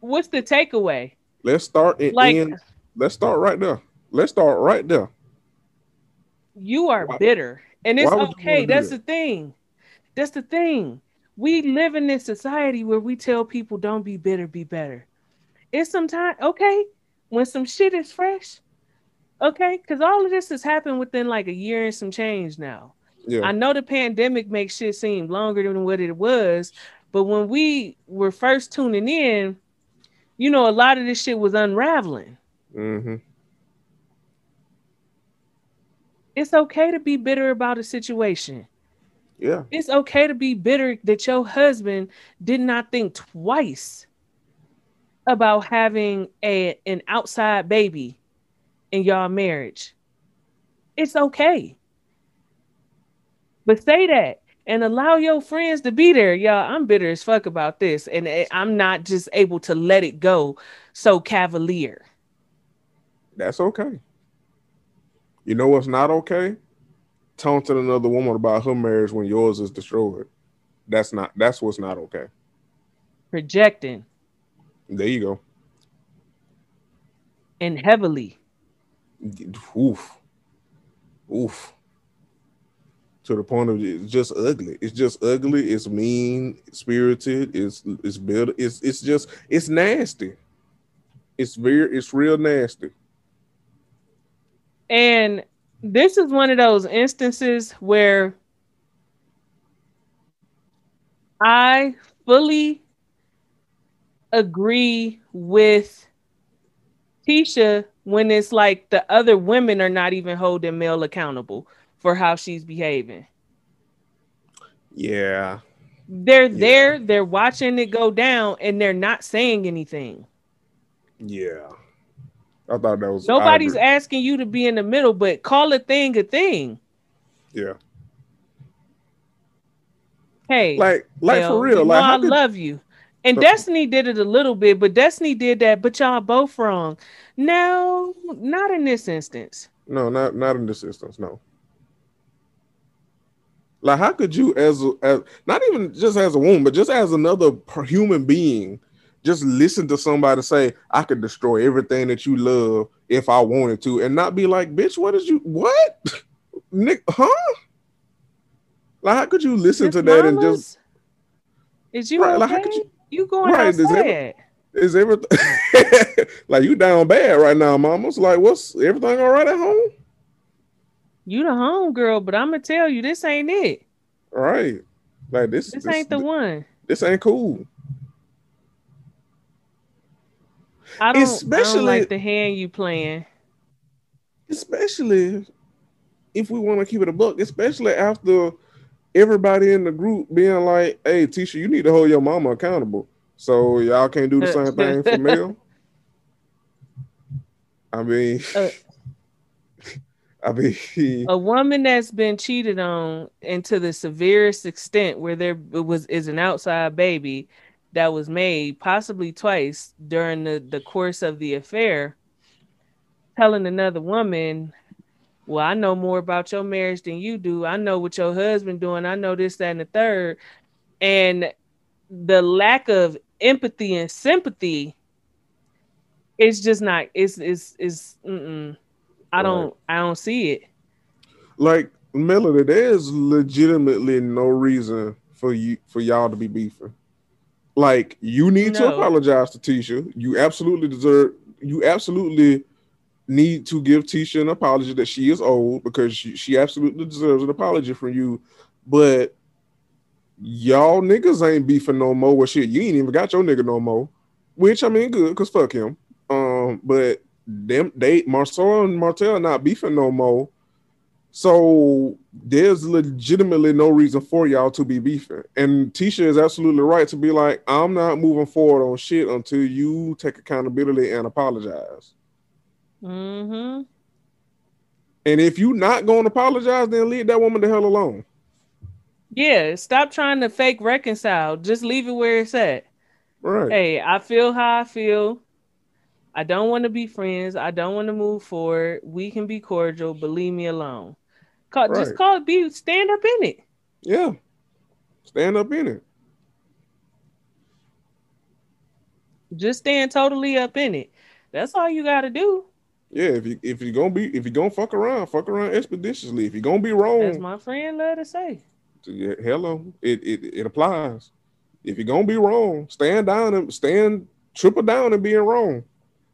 What's the takeaway? Let's start right there. You are bitter. And it's okay. That's the thing. We live in this society where we tell people, don't be bitter, be better. It's sometimes okay when some shit is fresh. Okay. Because all of this has happened within like a year and some change now. Yeah. I know the pandemic makes shit seem longer than what it was, but when we were first tuning in, you know, a lot of this shit was unraveling. Mm-hmm. It's okay to be bitter about a situation. Yeah. It's okay to be bitter that your husband did not think twice about having an outside baby in y'all marriage. It's okay. But say that and allow your friends to be there. Y'all, I'm bitter as fuck about this. And I'm not just able to let it go so cavalier. That's okay. You know what's not okay? Taunting another woman about her marriage when yours is destroyed. That's what's not okay. Projecting. There you go. And heavily. Oof. To the point of it's just ugly. It's just ugly. It's mean, spirited. It's bitter. It's just, it's nasty. It's real nasty. And this is one of those instances where I fully agree with Tisha when it's like the other women are not even holding Mel accountable for how she's behaving. Yeah. They're watching it go down and they're not saying anything. Yeah. I thought that was nobody's asking you to be in the middle, but call a thing a thing. Yeah. Hey, like hell, for real, you know, like I love you. And Destiny did it a little bit, but Destiny did that. But y'all both wrong. No, not in this instance. No, not in this instance. No. Like, how could you, as not even just as a woman, but just as another human being? Just listen to somebody say, I could destroy everything that you love if I wanted to, and not be like, bitch, what? Nick, huh? Like, how could you listen to that and just... Is you right, okay? Like, how could you going right, outside. Is everything... Like, you down bad right now, mamas. Like, what's everything all right at home? You the home girl, but I'm going to tell you, this ain't it. All right. Like, this ain't the one. This ain't cool. I don't like the hand you playing. Especially if we want to keep it a buck, especially after everybody in the group being like, hey, Tisha, you need to hold your mama accountable. So y'all can't do the same thing for Mel. I mean, a woman that's been cheated on and to the severest extent where there is an outside baby that was made possibly twice during the course of the affair, telling another woman, well, I know more about your marriage than you do. I know what your husband doing. I know this, that, and the third. And the lack of empathy and sympathy, it's just not, it's I don't see it. Like, Melody, there's legitimately no reason for y'all to be beefing. Like, you need to apologize to Tisha. You absolutely need to give Tisha an apology that she is owed, because she absolutely deserves an apology from you. But y'all niggas ain't beefing no more. Well, shit, you ain't even got your nigga no more. Which, I mean, good, because fuck him. But Marcel and Martell not beefing no more. So there's legitimately no reason for y'all to be beefing. And Tisha is absolutely right to be like, I'm not moving forward on shit until you take accountability and apologize. Mm-hmm. And if you're not going to apologize, then leave that woman the hell alone. Yeah, stop trying to fake reconcile. Just leave it where it's at. Right. Hey, I feel how I feel. I don't want to be friends. I don't want to move forward. We can be cordial, but leave me alone. Just call it, be, stand up in it. Yeah. Stand up in it. Just stand totally up in it. That's all you gotta do. Yeah, if you're gonna fuck around expeditiously. If you're gonna be wrong, as my friend love to say. Yeah, hello. It applies. If you're gonna be wrong, triple down and being wrong.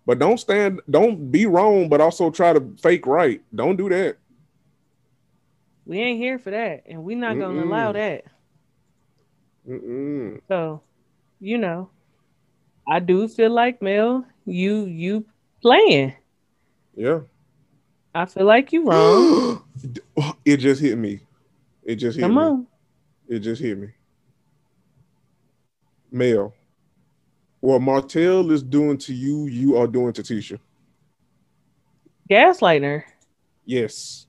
But don't be wrong, but also try to fake right. Don't do that. We ain't here for that, and we're not gonna allow that. Mm-mm. So, I do feel like, Mel, you playing. Yeah. I feel like you wrong. It just hit me. It just hit me. Mel, what Martell is doing to you, you are doing to Tisha. Gaslighting her. Yes.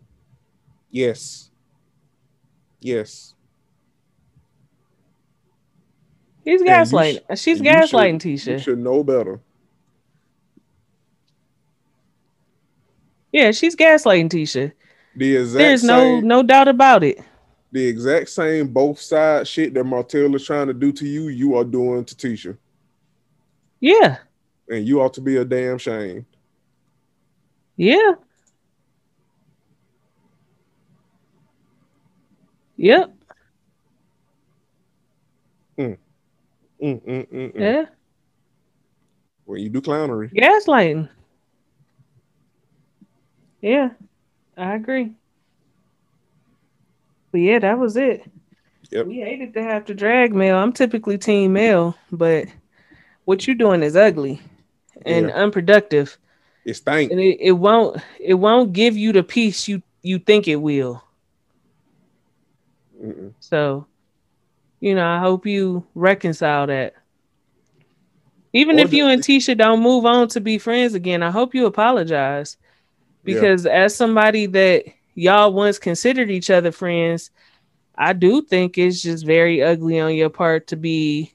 He's gaslighting. She's gaslighting Tisha. You should know better. Yeah, she's gaslighting Tisha. There's no doubt about it. The exact same both sides shit that Martell is trying to do to you, you are doing to Tisha. Yeah. And you ought to be a damn shame. Yeah. Yep. Yeah. Well, you do clownery. Gaslighting. Yeah, I agree. But yeah, that was it. Yep. We hated to have to drag Mel. I'm typically team Mel, but what you doing is ugly and unproductive. It's thank. And it won't give you the peace you think it will. Mm-mm. So, I hope you reconcile that. Even if you and Tisha don't move on to be friends again, I hope you apologize. Because as somebody that y'all once considered each other friends, I do think it's just very ugly on your part to be,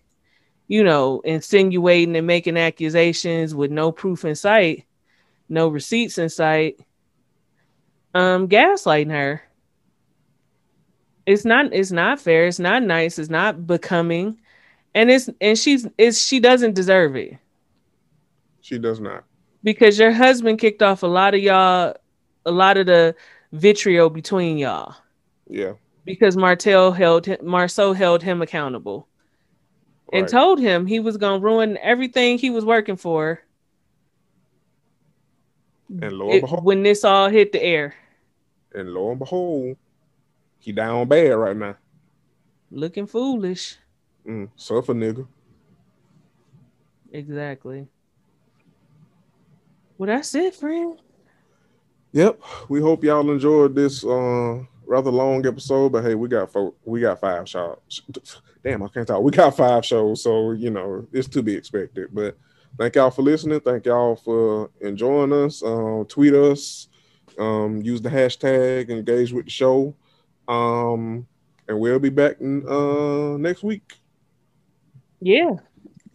insinuating and making accusations with no proof in sight, no receipts in sight, gaslighting her. It's not fair. It's not nice. It's not becoming. And she doesn't deserve it. She does not. Because your husband kicked off a lot of the vitriol between y'all. Yeah. Because Marceau held him accountable. Right. And told him he was going to ruin everything he was working for. And lo and behold, when this all hit the air. And lo and behold, he down bad right now. Looking foolish. Suffer, nigga. Exactly. Well, that's it, friend. Yep. We hope y'all enjoyed this rather long episode, but hey, we got 5 shows. Damn, I can't talk. We got 5 shows, so it's to be expected. But thank y'all for listening. Thank y'all for enjoying us. Tweet us. Use the hashtag. Engage with the show. And we'll be back next week. Yeah.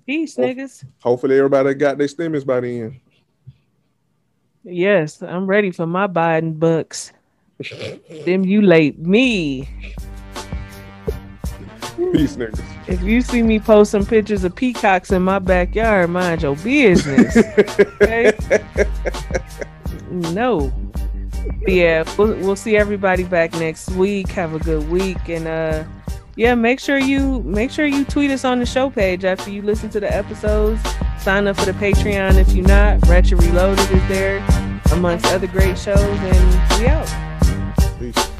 Peace, niggas. Hopefully everybody got their stimmies by the end. Yes, I'm ready for my Biden bucks. Stimulate me. Peace, niggas. If you see me posting pictures of peacocks in my backyard, mind your business. Okay? No. Yeah, we'll see everybody back next week. Have a good week, and make sure you tweet us on the show page after you listen to the episodes. Sign up for the Patreon if you're not. Ratchet Reloaded is there, amongst other great shows, and we out. Peace.